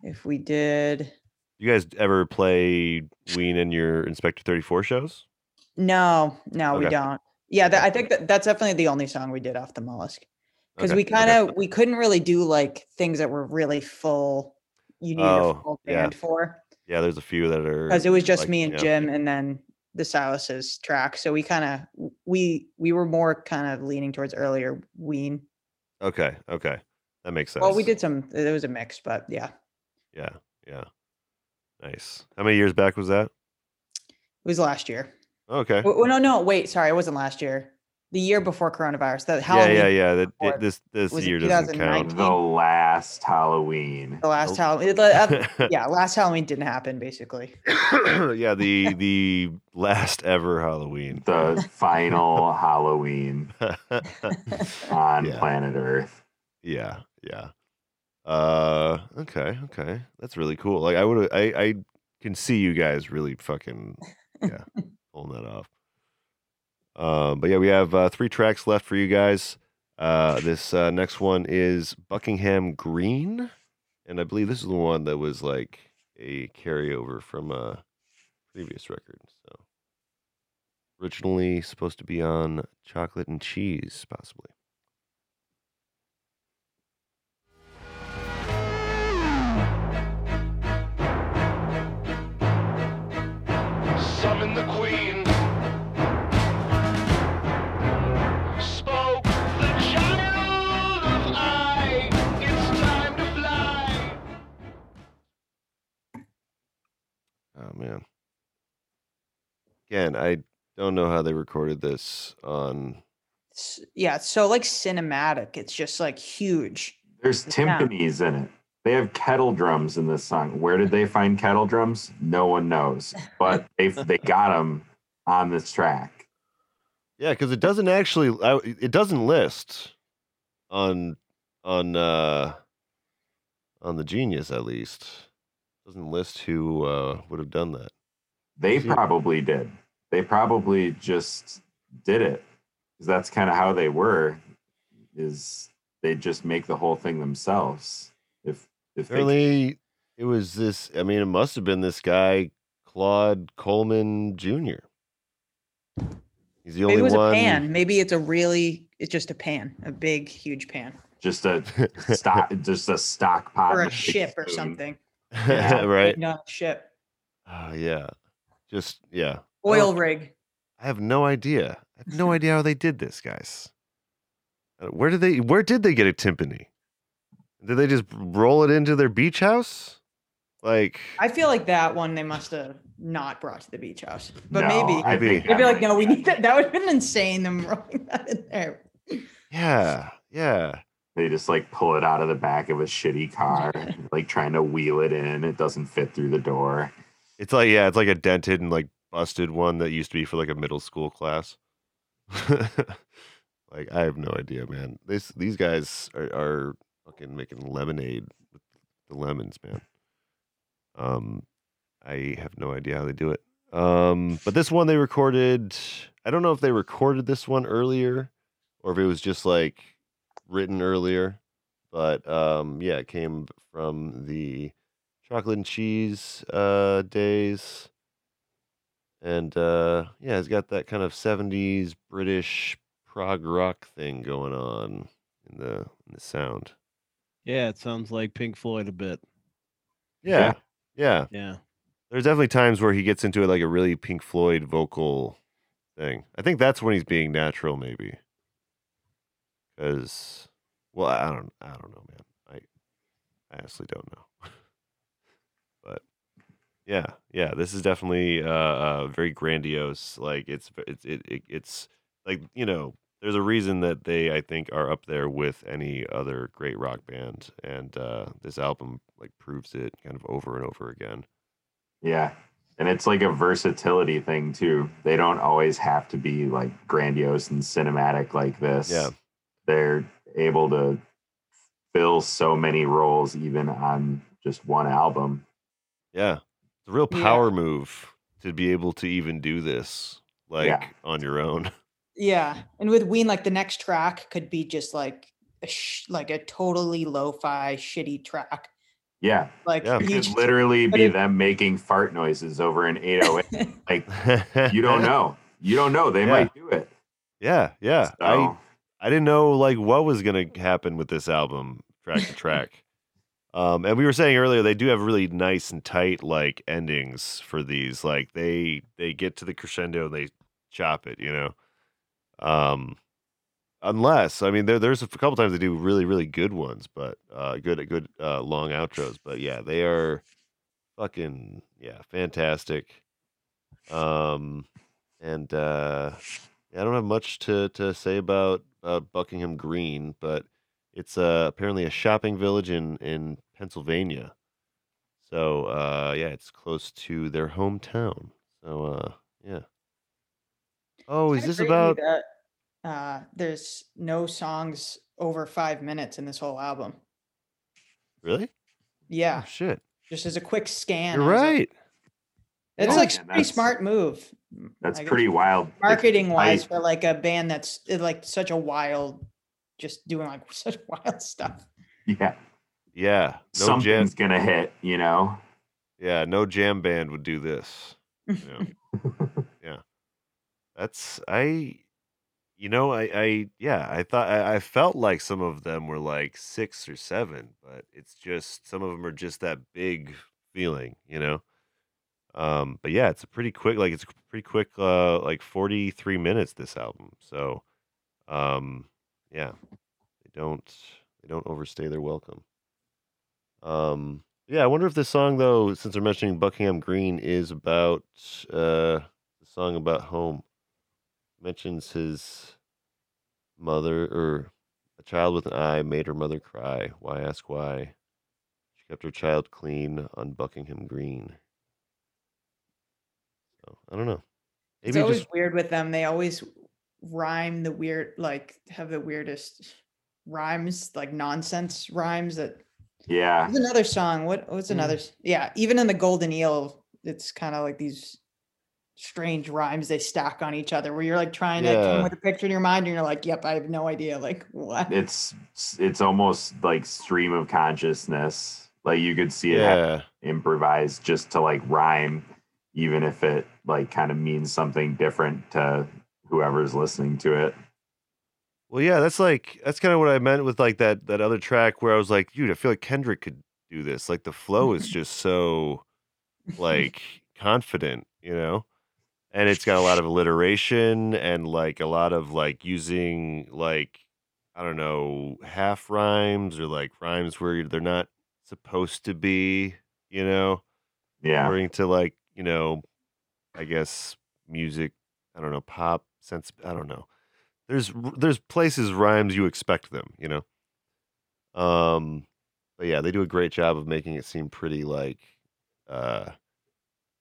if we did. You guys ever play Ween in your Inspector 34 shows? No, okay. We don't. Yeah, I think that's definitely the only song we did off the Mollusk. Because we couldn't really do like things that were really full. You need a full band for. Yeah, there's a few that are. Because it was just like, me and Jim, and then the Silas's track. So we kind of we were more kind of leaning towards earlier Ween. Okay, that makes sense. Well, we did some. It was a mix, but yeah. Yeah, nice. How many years back was that? It was last year. Okay. Well, no, wait. Sorry, it wasn't last year. The year before coronavirus, that Halloween. Yeah. This year doesn't count. The last Halloween. Last Halloween didn't happen, basically. The last ever Halloween. The final Halloween on planet Earth. Yeah. Okay. That's really cool. Like I can see you guys really fucking pulling that off. But yeah, we have 3 tracks left for you guys. This next one is Buckingham Green, and I believe this is the one that was like a carryover from a previous record. So originally supposed to be on Chocolate and Cheese, possibly. Summon the Queen. Oh man! Again, I don't know how they recorded this on. Yeah, it's so like cinematic. It's just like huge. There's timpanis in it. They have kettle drums in this song. Where did they find kettle drums? No one knows, but they got them on this track. Yeah, because it doesn't actually. It doesn't list on the Genius at least. Doesn't list who would have done that. They probably did. They probably just did it because that's kind of how they were. Is they just make the whole thing themselves? If really, it was this. I mean, it must have been this guy Claude Coleman Jr. He's the only one. Maybe it was a pan. Maybe it's it's just a pan, a big, huge pan. Just a stock, just a stock pot, or a ship, or something. Yeah, right. Not ship. Oh yeah. Just yeah. Oil rig. I have no idea. I have no idea how they did this, guys. Where did they get a timpani? Did they just roll it into their beach house? Like, I feel like that one they must have not brought to the beach house, but no, maybe I'd be like, no, we need that. That would have been insane. Them rolling that in there. Yeah, yeah. They just like pull it out of the back of a shitty car, and, like trying to wheel it in. It doesn't fit through the door. It's like, yeah, it's like a dented and like busted one that used to be for like a middle school class. Like, I have no idea, man. These guys are fucking making lemonade with the lemons, man. I have no idea how they do it. But this one they recorded, I don't know if they recorded this one earlier or if it was just like written earlier, but yeah, it came from the Chocolate and Cheese days. And yeah, it's got that kind of 70s British prog rock thing going on in the sound. Yeah, it sounds like Pink Floyd a bit. Yeah. Yeah. Yeah. There's definitely times where he gets into it like a really Pink Floyd vocal thing. I think that's when he's being natural, maybe. Because, well, I don't know, man. I honestly don't know. But yeah, this is definitely very grandiose. Like it's like, you know, there's a reason that they, I think, are up there with any other great rock band, and this album like proves it kind of over and over again. Yeah. And it's like a versatility thing too. They don't always have to be like grandiose and cinematic like this. Yeah. They're able to fill so many roles even on just one album. Yeah. It's a real power move to be able to even do this like on your own. Yeah. And with Ween, like the next track could be just like a totally lo-fi shitty track. Yeah, like it could literally be them making fart noises over an 808. Like, you don't know. They might do it. Yeah, yeah. So. I didn't know like what was gonna happen with this album, track to track. And we were saying earlier they do have really nice and tight like endings for these. Like they get to the crescendo, and they chop it, you know. Unless, I mean, there's a couple times they do really, really good ones, but good long outros. But yeah, they are fucking fantastic. And I don't have much to say about Buckingham Green, but it's apparently a shopping village in Pennsylvania. So it's close to their hometown. So Oh, is this about? There's no songs over 5 minutes in this whole album. Really? Yeah. Oh, shit. Just as a quick scan. You're right. It's pretty smart move. That's pretty wild. Marketing wise for like a band that's like such a wild, just doing like such wild stuff. Yeah. Yeah. No, something's going to hit, you know? Yeah. No jam band would do this. You know? Yeah. I felt like some of them were like 6 or 7, but it's just, some of them are just that big feeling, you know? But yeah, it's pretty quick, like 43 minutes, this album. So, they don't overstay their welcome. I wonder if this song though, since we're mentioning Buckingham Green, is about, the song about home. Mentions his mother, or a child with an eye made her mother cry. Why ask why? She kept her child clean on Buckingham Green. So I don't know. Maybe it's always weird with them. They always rhyme the weird, like have the weirdest rhymes, like nonsense rhymes that. Yeah. There's another song. What's another? Yeah. Even in the Golden Eel, it's kind of like these strange rhymes they stack on each other where you're like trying to come with a picture in your mind and you're like, yep, I have no idea like what. It's almost like stream of consciousness. Like you could see it improvised just to like rhyme, even if it like kind of means something different to whoever's listening to it. Well, yeah, that's kind of what I meant with like that other track where I was like, dude, I feel like Kendrick could do this. Like the flow is just so like confident, you know? And it's got a lot of alliteration and like a lot of like using like, I don't know, half rhymes or like rhymes where they're not supposed to be, you know? Yeah. According to like, you know, I guess music, I don't know, pop sense, I don't know. There's places rhymes you expect them, you know? But yeah, they do a great job of making it seem pretty like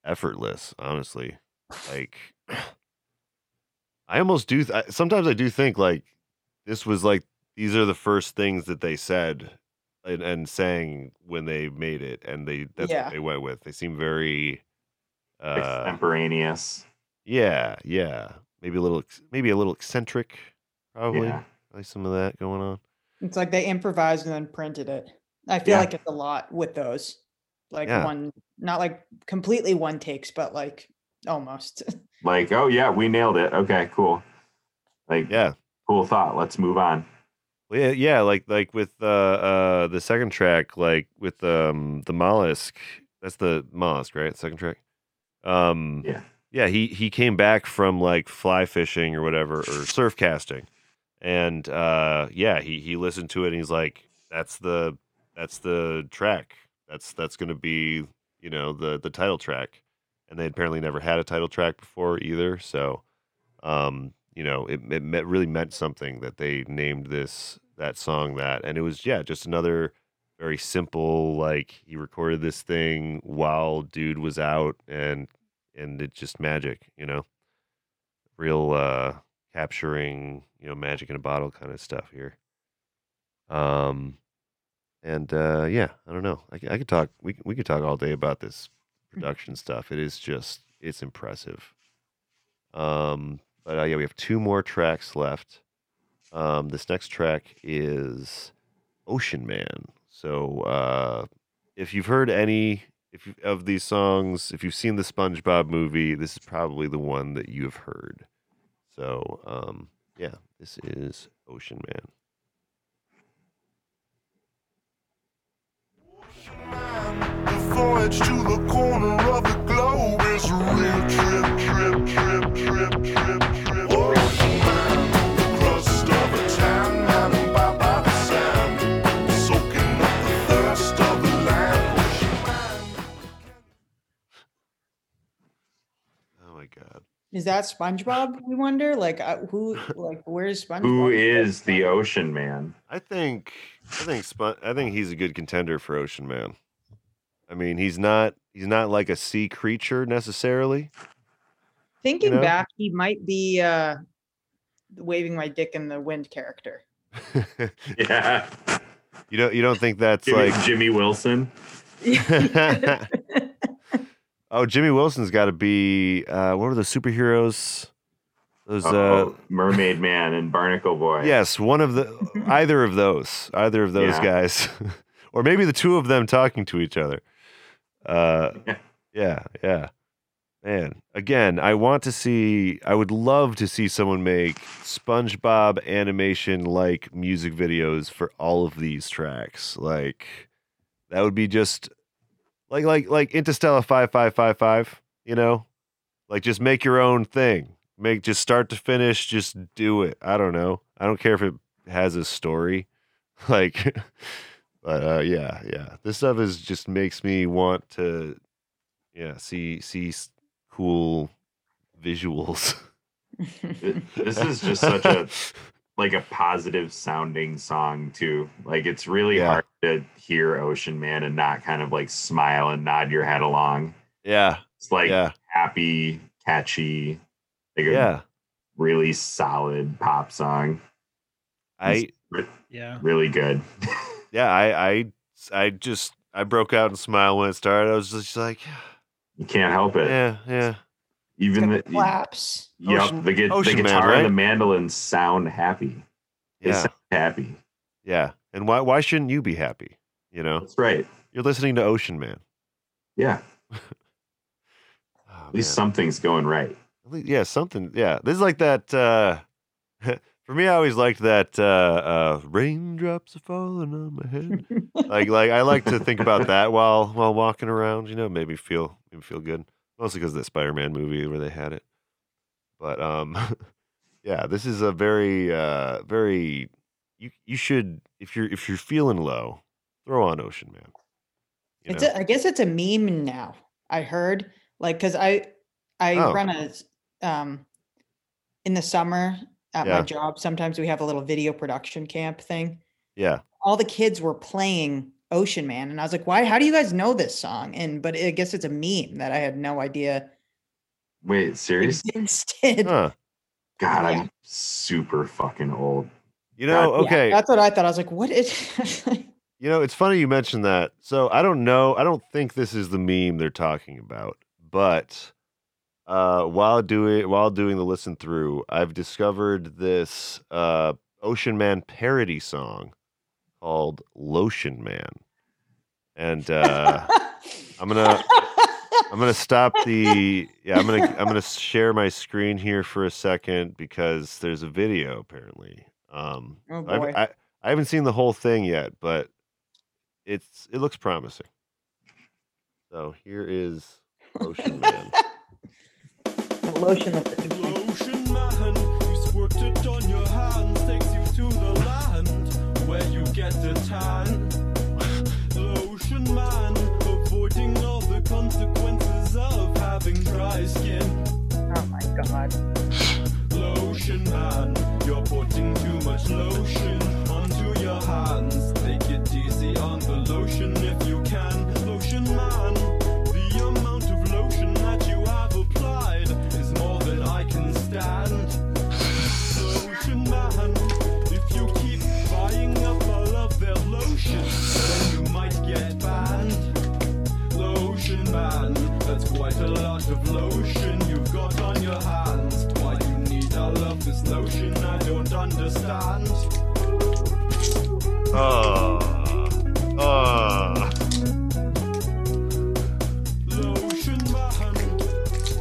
effortless, honestly. Like, I almost do. Sometimes I do think like this was like these are the first things that they said and sang when they made it, and that's what they went with. They seem very extemporaneous. Yeah. Maybe a little eccentric. Probably, like some of that going on. It's like they improvised and then printed it. I feel like it's a lot with those, like one, not like completely one takes, but like. Almost. Like, oh yeah, we nailed it. Okay, cool. Like, yeah, cool thought. Let's move on. Well, yeah. Like with the second track, like with the Mollusk. That's the Mollusk, right? Second track. Yeah. He came back from like fly fishing or whatever or surf casting, and he listened to it and he's like, that's the track. That's gonna be, you know, the title track. And they apparently never had a title track before either. So, you know, it really meant something that they named that song that. And it was, just another very simple, like he recorded this thing while dude was out and it's just magic, you know, real capturing, you know, magic in a bottle kind of stuff here. I don't know. I could talk, we could talk all day about this production stuff. It is just, it's impressive. We have two more tracks left. This next track is Ocean Man. So if you've heard of these songs, if you've seen the SpongeBob movie, this is probably the one that you have heard. So this is Ocean Man. The voyage to the corner of the globe is a real trip. Ocean Man, the crust of a tan man and by the sand, soaking up the thirst of the land. Ocean Man. Oh my God! Is that SpongeBob? We wonder, like, who, like, where's SpongeBob? Who is the Ocean Man? I think he's a good contender for Ocean Man. I mean, he's not like a sea creature necessarily. Thinking back, he might be waving my dick in the wind character. Yeah. You don't think that's like Jimmy Wilson? Oh, Jimmy Wilson's got to be what were the superheroes? Those Mermaid Man and Barnacle Boy. Yes, either of those guys. Or maybe the two of them talking to each other. Man, again, I would love to see someone make SpongeBob animation like music videos for all of these tracks. Like that would be just like Interstellar 5555, you know? Like just make your own thing. Just start to finish, just do it. I don't know. I don't care if it has a story. Like but this stuff is just makes me want to, see cool visuals. This is just such a positive sounding song too. Like it's really hard to hear Ocean Man and not kind of like smile and nod your head along. Yeah, it's like happy, catchy, like a really solid pop song. Really good. Yeah, I broke out and smiled when it started. I was just like, you can't help it. Yeah. Even the claps. The guitar Man, right? And the mandolin sound happy. They sound happy. Yeah, and why shouldn't you be happy? You know, that's right. You're listening to Ocean Man. Yeah. At least something's going right. Something. Yeah, this is like that. For me, I always liked that raindrops are falling on my head. like I like to think about that while walking around. You know, made me feel good. Mostly because of the Spider-Man movie where they had it. But yeah, this is a very very you should, if you're feeling low, throw on Ocean Man. You know? I guess it's a meme now. I heard, like, because I run a in the summer at my job, sometimes we have a little video production camp thing. Yeah. All the kids were playing Ocean Man, and I was like, why? How do you guys know this song? But I guess it's a meme that I had no idea. Wait, seriously? Instead. Huh. God, yeah. I'm super fucking old. You know, God, okay. Yeah, that's what I thought. I was like, what is... You know, it's funny you mentioned that. So I don't know. I don't think this is the meme they're talking about. But while doing the listen through, I've discovered this Ocean Man parody song called Lotion Man. And I'm gonna stop the I'm gonna share my screen here for a second because there's a video apparently. Oh boy. I haven't seen the whole thing yet, but it looks promising. So here is Lotion Man. Lotion Man, you squirt it on your hands, takes you to the land where you get the tan. Lotion Man, avoiding all the consequences of having dry skin. Oh my God. Lotion Man, you're putting too much lotion onto your hands. Take it easy on the lotion if you can. Lotion Man, the amount of lotion that you have applied is more than I can stand. Lotion Man, if you keep buying up all of their lotion, then you might get banned. Lotion Man, that's quite a lot of lotion you've got on your hands. Why you need all of this lotion, I don't understand.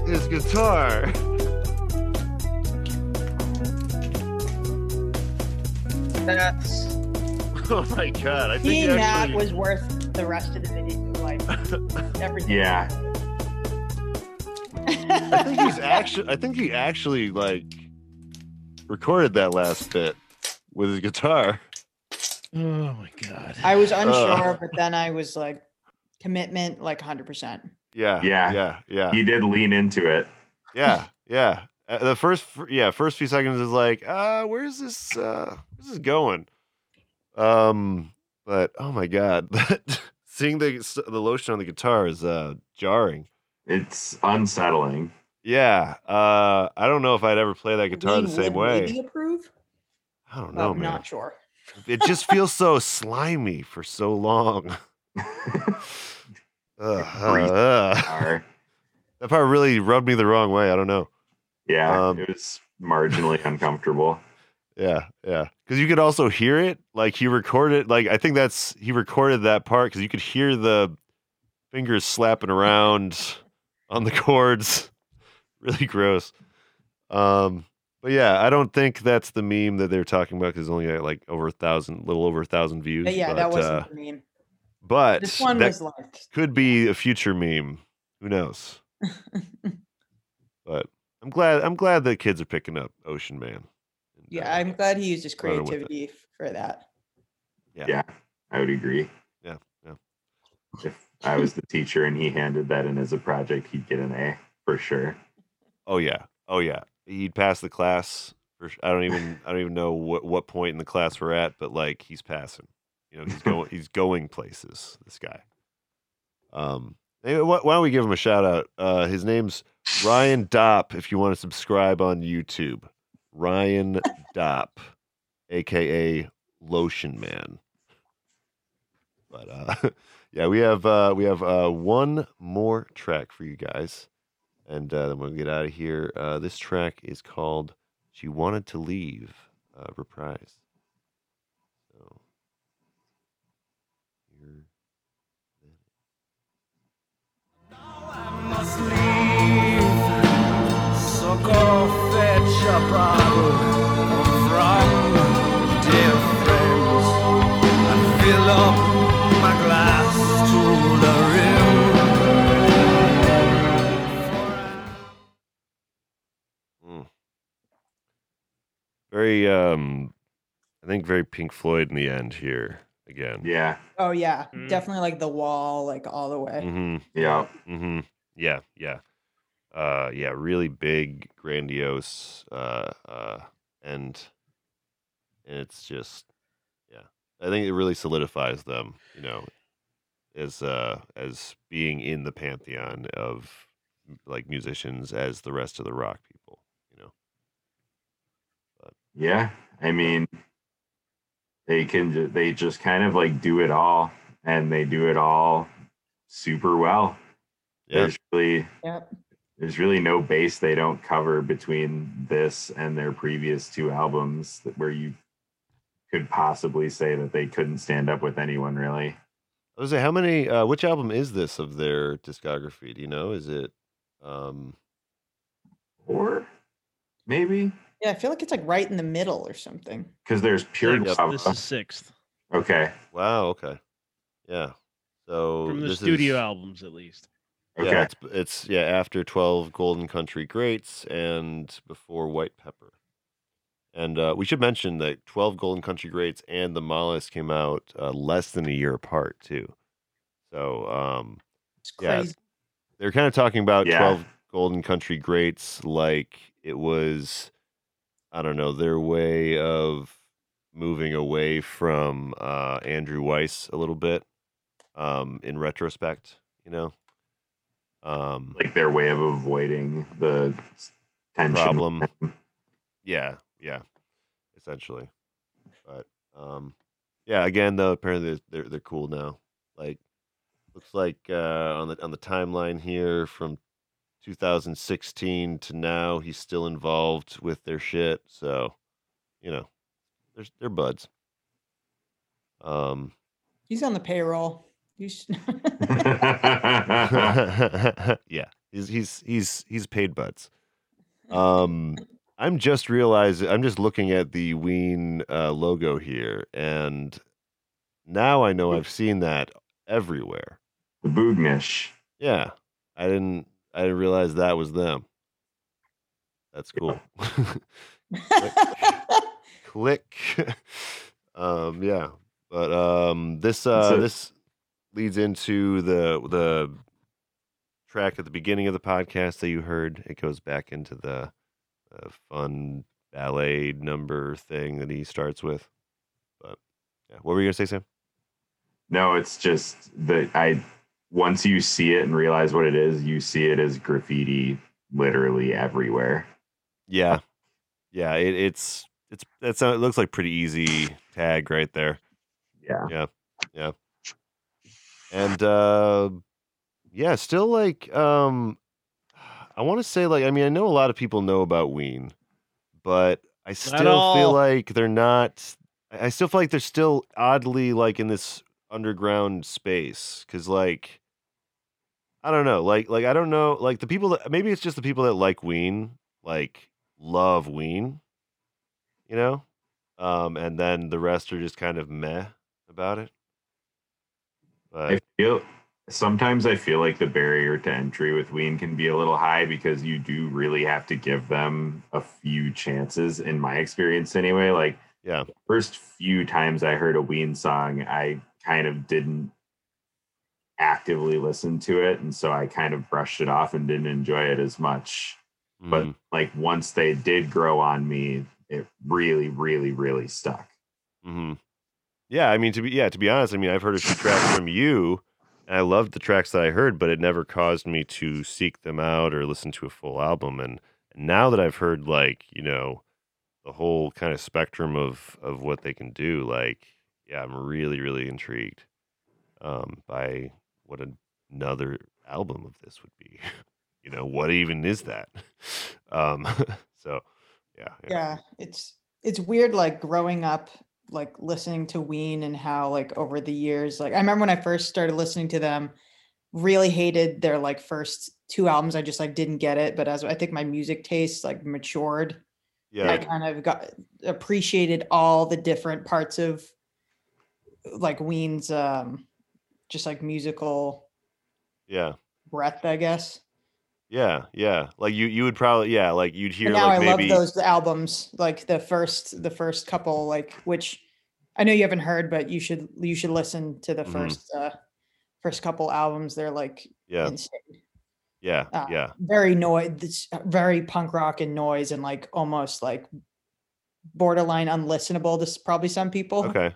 His guitar. That's. Oh my God! I think seeing that was worth the rest of the video's life. Everything. Yeah. I think he actually like recorded that last bit with his guitar. Oh my God. I was unsure, but then I was like, commitment, like 100%. Yeah. He did lean into it. Yeah. The first few seconds is like, where's this going? But oh my God, seeing the lotion on the guitar is jarring. It's unsettling. Yeah. I don't know if I'd ever play that guitar the same way. Maybe approve? I don't know, man. I'm not sure. It just feels so slimy for so long. That part really rubbed me the wrong way. I don't know. Yeah, it was marginally uncomfortable. Yeah. Because you could also hear it. Like he recorded. Like I think he recorded that part because you could hear the fingers slapping around on the chords. Really gross. But yeah, I don't think that's the meme that they're talking about because it's only got like a little over 1,000 views. But yeah, that wasn't the meme. But this one was liked. Could be a future meme. Who knows? But I'm glad that kids are picking up Ocean Man. And, I'm glad he uses creativity for that. Yeah, I would agree. Yeah. If I was the teacher and he handed that in as a project, he'd get an A for sure. Oh yeah. He'd pass the class. I don't even know what point in the class we're at, but like he's passing. You know, he's going places. This guy. Anyway, why don't we give him a shout out? His name's Ryan Dopp. If you want to subscribe on YouTube, Ryan Dopp, aka Lotion Man. But we have one more track for you guys. And then we'll get out of here. This track is called She Wanted to Leave, reprise. So here. Now I must leave. So go fetch a bottle from dear friends and fill up my glass to the very, I think very Pink Floyd in the end here again. Yeah. Oh yeah, definitely like The Wall, like all the way. Mm-hmm. Yeah. Mm-hmm. Yeah. Yeah. Yeah. Really big, grandiose, and it's just, yeah. I think it really solidifies them, you know, as being in the pantheon of like musicians as the rest of the rock people, you know. But, yeah, I mean, they just kind of like do it all, and they do it all super well. Yeah. There's really no base they don't cover between this and their previous two albums where you could possibly say that they couldn't stand up with anyone, really. I was gonna say, how many? Which album is this of their discography? Do you know? Is it four? Maybe. Yeah, I feel like it's like right in the middle or something. Because there's Pure Lava. This is sixth. Okay. Wow. Okay. Yeah. So from the studio albums, at least. Okay. Yeah, it's yeah after 12 Golden Country Greats and before White Pepper. And we should mention that 12 Golden Country Greats and The Mollusk came out less than a year apart, too. So, it's crazy. Yeah, they're kind of talking about 12 Golden Country Greats like it was, I don't know, their way of moving away from Andrew Weiss a little bit in retrospect, you know? Like their way of avoiding the tension problem. Yeah. Yeah, essentially. But yeah, again though, apparently they're cool now. Like looks like on the timeline here from 2016 to now, he's still involved with their shit. So, you know, they're buds. He's on the payroll. You should... Yeah, he's paid buds. I'm just realizing, I'm just looking at the Ween logo here, and now I know I've seen that everywhere. The Boognish. Yeah. I didn't realize that was them. That's cool. Yeah. Click. Yeah. But this leads into the track at the beginning of the podcast that you heard. It goes back into the fun ballet number thing that he starts with. But yeah, what were you gonna say, Sam? No, it's just that once you see it and realize what it is, you see it as graffiti literally everywhere. Yeah. Yeah, it looks like pretty easy tag right there. Yeah. Yeah. Yeah. And yeah, still like I want to say, like, I mean, I know a lot of people know about Ween, but I still feel like they're not. I still feel like they're still oddly like in this underground space because, like, I don't know, like I don't know, like the people that maybe it's just the people that like Ween, like love Ween, you know, and then the rest are just kind of meh about it. But... Sometimes I feel like the barrier to entry with Ween can be a little high because you do really have to give them a few chances, in my experience anyway. Like, yeah, the first few times I heard a Ween song, I kind of didn't actively listen to it. And so I kind of brushed it off and didn't enjoy it as much. Mm. But like once they did grow on me, it really, really, really stuck. Mm-hmm. Yeah, I mean, to be honest, I mean, I've heard a few tracks from you. I loved the tracks that I heard, but it never caused me to seek them out or listen to a full album. And now that I've heard, like, you know, the whole kind of spectrum of what they can do, like, yeah, I'm really, really intrigued by what another album of this would be. You know, what even is that? So, yeah. Yeah, it's weird, like, growing up, like listening to Ween and how like over the years, like I remember when I first started listening to them, really hated their like first two albums. I just like didn't get it. But as I think my music tastes like matured, yeah, I kind of appreciated all the different parts of like Ween's just like musical breadth, I guess. Yeah. Like you would probably, like you'd hear. And now like I maybe... love those albums, like the first couple, like, which I know you haven't heard, but you should listen to the first couple albums. They're like insane. Yeah, very noise, very punk rock and noise, and like almost like borderline unlistenable to probably some people. Okay.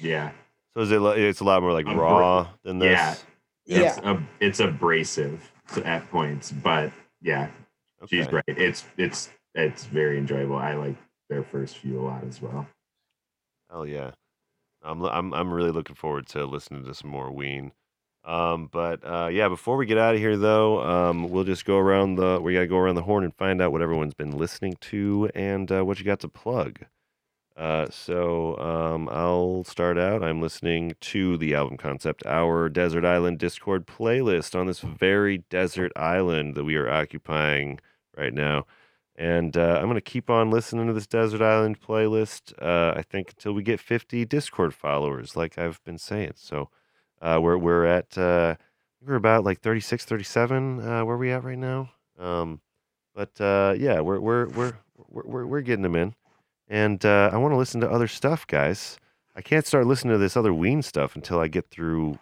Yeah. So it's a lot more like raw than this. Yeah. It's abrasive at points, but yeah, okay. She's right. It's very enjoyable. I like their first few a lot as well. Hell yeah, I'm really looking forward to listening to some more Ween. Before we get out of here though, we'll just go around the horn and find out what everyone's been listening to and what you got to plug. So I'll start out. I'm listening to the Album Concept Hour Desert Island Discord playlist on this very desert island that we are occupying right now. And I'm going to keep on listening to this Desert Island playlist, I think, until we get 50 Discord followers, like I've been saying. So we're at, we're about like 36, 37, where are we at right now? We're getting them in. And I want to listen to other stuff, guys. I can't start listening to this other Ween stuff until I get through,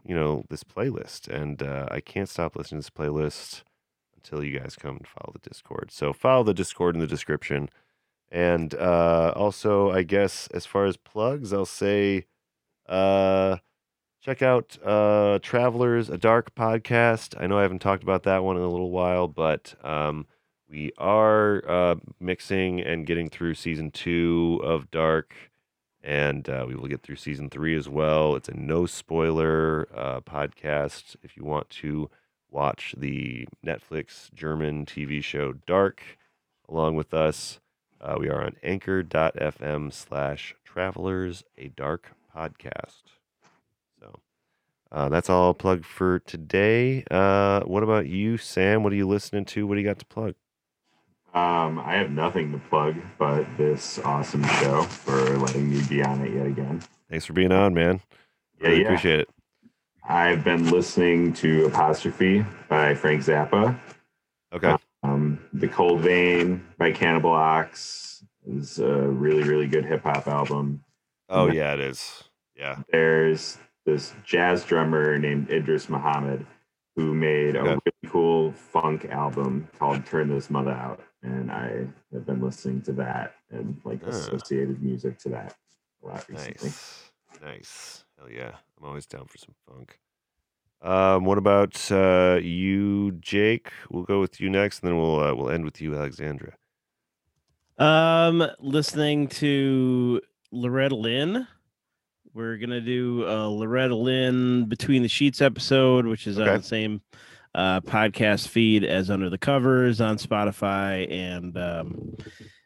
this playlist. And I can't stop listening to this playlist until you guys come and follow the Discord. So follow the Discord in the description. And also, I guess, as far as plugs, I'll say check out Travelers, a Dark Podcast. I know I haven't talked about that one in a little while, but... we are mixing and getting through season 2 of Dark, and we will get through season 3 as well. It's a no-spoiler podcast. If you want to watch the Netflix German TV show Dark along with us, we are on anchor.fm/Travelers, a Dark Podcast. So that's all I'll plug for today. What about you, Sam? What are you listening to? What do you got to plug? I have nothing to plug but this awesome show for letting me be on it yet again. Thanks for being on, man. Really appreciate it. I've been listening to Apostrophe by Frank Zappa. Okay. The Cold Vein by Cannibal Ox is a really, really good hip hop album. Oh yeah, it is. Yeah. There's this jazz drummer named Idris Muhammad who made a really cool funk album called Turn This Mother Out. And I have been listening to that and like associated music to that a lot recently. Nice. Hell yeah. I'm always down for some funk. What about you, Jake? We'll go with you next, and then we'll end with you, Alexandra. Listening to Loretta Lynn. We're going to do a Loretta Lynn Between the Sheets episode, which is on the same podcast feed as Under the Covers on Spotify. And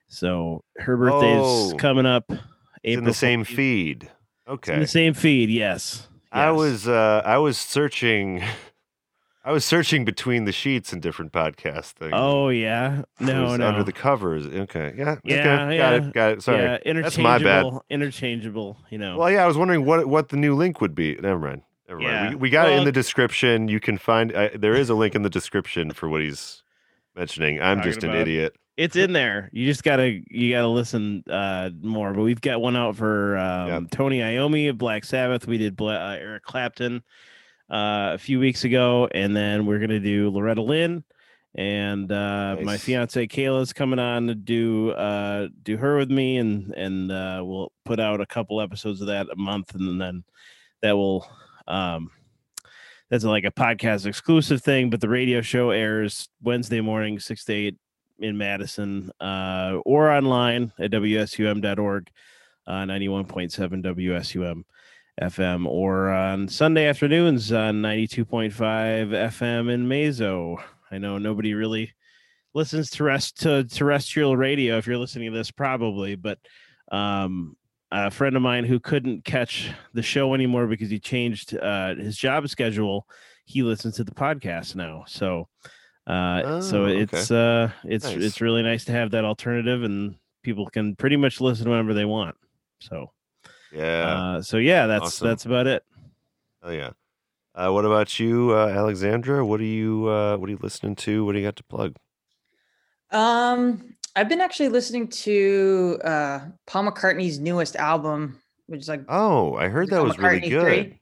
so her birthday's coming up. April it's in the 14th. Same feed. Okay. It's in the same feed, yes. I was searching Between the Sheets and different podcast things. Oh, yeah. No. Under the Covers. Okay. Yeah. Got it. Sorry. Yeah, that's my bad. Interchangeable, Well, yeah, I was wondering what the new link would be. Never mind. Yeah. We got it in the description. You can find... there is a link in the description for what he's mentioning. I'm just an idiot. It's in there. You just gotta listen more. But we've got one out for Tony Iommi of Black Sabbath. We did Eric Clapton a few weeks ago, and then we're gonna do Loretta Lynn, and my fiance Kayla's coming on to do her with me, and we'll put out a couple episodes of that a month, and then that will that's like a podcast exclusive thing, but the radio show airs Wednesday morning 6 to 8 in Madison, or online at WSUM.org, 91.7 WSUM FM, or on Sunday afternoons on 92.5 FM in Mazo. I know nobody really listens to terrestrial radio if you're listening to this, probably, but a friend of mine who couldn't catch the show anymore because he changed his job schedule, he listens to the podcast now. So it's really nice to have that alternative, and people can pretty much listen whenever they want. So yeah. That's awesome. That's about it. Oh yeah. What about you, Alexandra? What are you listening to? What do you got to plug? I've been actually listening to Paul McCartney's newest album, which is like I heard that was really good.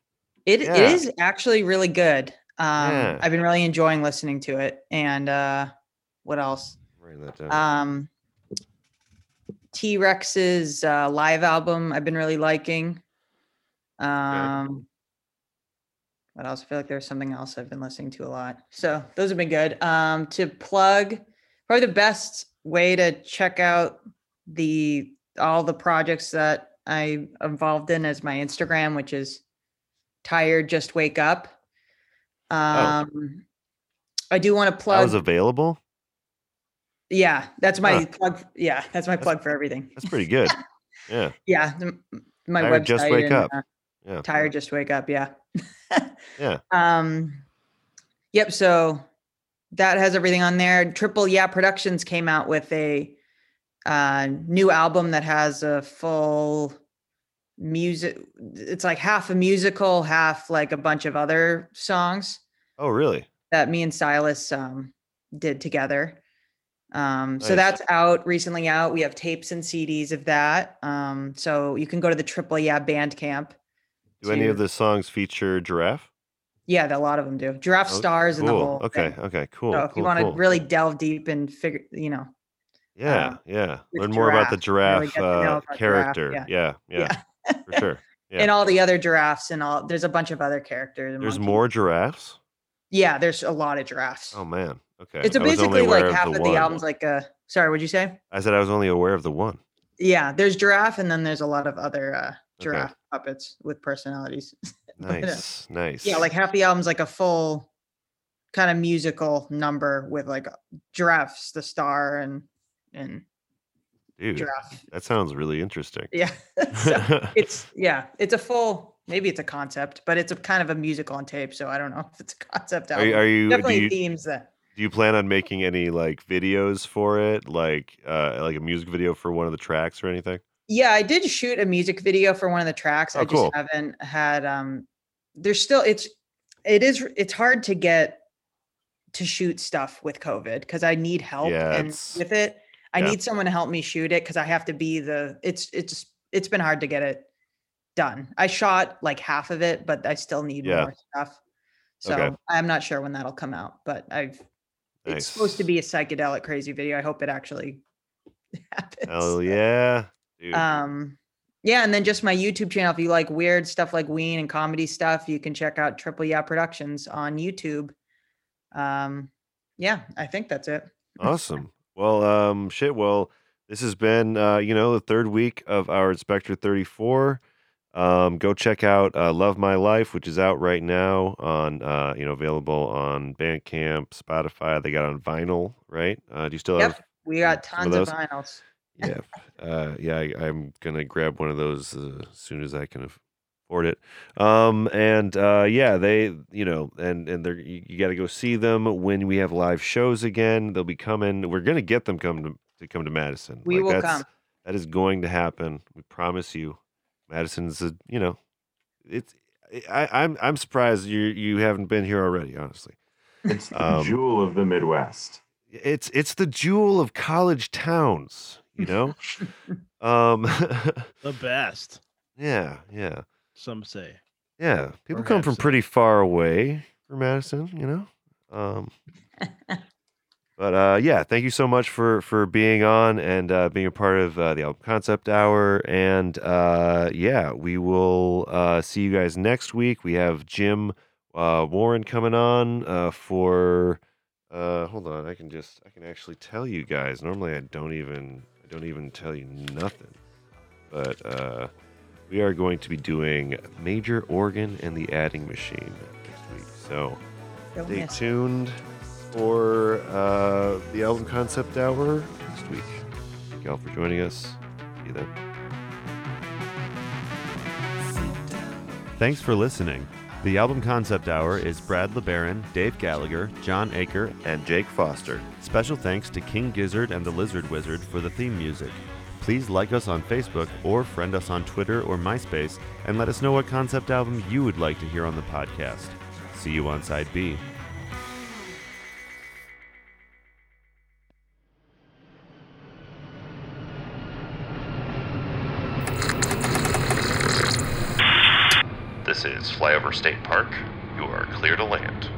It is actually really good. I've been really enjoying listening to it. And what else? Write that down. T-Rex's live album I've been really liking. Okay. What else? I feel like there's something else I've been listening to a lot. So those have been good. To plug, probably the best way to check out all the projects that I'm involved in is my Instagram, which is Tired Just Wake Up. I do want to plug. That was available? Yeah, that's my plug. Yeah, that's my plug for everything. That's pretty good. Yeah. Yeah, my Tired website. Just Wake Up. Yeah. Tired Just Wake Up. Yeah. Yeah. Yep. So that has everything on there. Triple Yeah Productions came out with a new album that has a full music. It's like half a musical, half like a bunch of other songs. Oh, really? That me and Silas did together. Nice. So that's out recently. We have tapes and CDs of that. So you can go to the Triple Yeah Bandcamp. Do any of the songs feature giraffe? Yeah, a lot of them do. Giraffe stars in the whole. Okay, cool. So if you want to really delve deep and figure, learn more about the giraffe character. Giraffe. Yeah. For sure. Yeah. And all the other giraffes there's a bunch of other characters. There's more giraffes? Yeah, there's a lot of giraffes. Oh man. Okay. It's basically like half of the album's like a. Sorry, what'd you say? I said I was only aware of the one. Yeah, there's giraffe, and then there's a lot of other giraffe puppets with personalities. Nice, nice. Yeah, like half the album's like a full kind of musical number with like giraffes, the star, and dude, giraffe. That sounds really interesting. Yeah, so it's a full. Maybe it's a concept, but it's a kind of a musical on tape. So I don't know if it's a concept album. Are you definitely themes that? Do you plan on making any like videos for it, like a music video for one of the tracks or anything? Yeah, I did shoot a music video for one of the tracks. Just haven't had. There's still it's hard to get to shoot stuff with COVID because I need help with it. I need someone to help me shoot it because I have to be it's been hard to get it done. I shot like half of it, but I still need more stuff. So I'm not sure when that'll come out, but it's supposed to be a psychedelic crazy video. I hope it actually happens. Oh yeah. Dude. And then just my YouTube channel. If you like weird stuff like Ween and comedy stuff, you can check out Triple Yeah Productions on YouTube. I think that's it. Awesome. Well, this has been the third week of our Inspector 34. Go check out Love My Life, which is out right now on available on Bandcamp, Spotify. They got on vinyl, right? Do you still have? We got tons of vinyls. Yeah. I'm going to grab one of those as soon as I can afford it. You got to go see them when we have live shows again. They'll be coming. We're going to get them to come to Madison. We will come. That is going to happen. We promise you. Madison's, I'm surprised you haven't been here already. Honestly, it's the jewel of the Midwest. It's the jewel of college towns. The best. Yeah. Some say. Yeah, people come from pretty far away for Madison. But thank you so much for being on and being a part of the Album Concept Hour. And we will see you guys next week. We have Jim Warren coming on for. Hold on, I can actually tell you guys. Normally, I don't even tell you nothing. But we are going to be doing Major Organ and the Adding Machine next week. So stay tuned. For the Album Concept Hour next week. Thank y'all for joining us. See you then. Thanks for listening. The Album Concept Hour is Brad LeBaron, Dave Gallagher, John Aker, and Jake Foster. Special thanks to King Gizzard and the Lizard Wizard for the theme music. Please like us on Facebook or friend us on Twitter or MySpace and let us know what concept album you would like to hear on the podcast. See you on Side B. This is Flyover State Park. You are clear to land.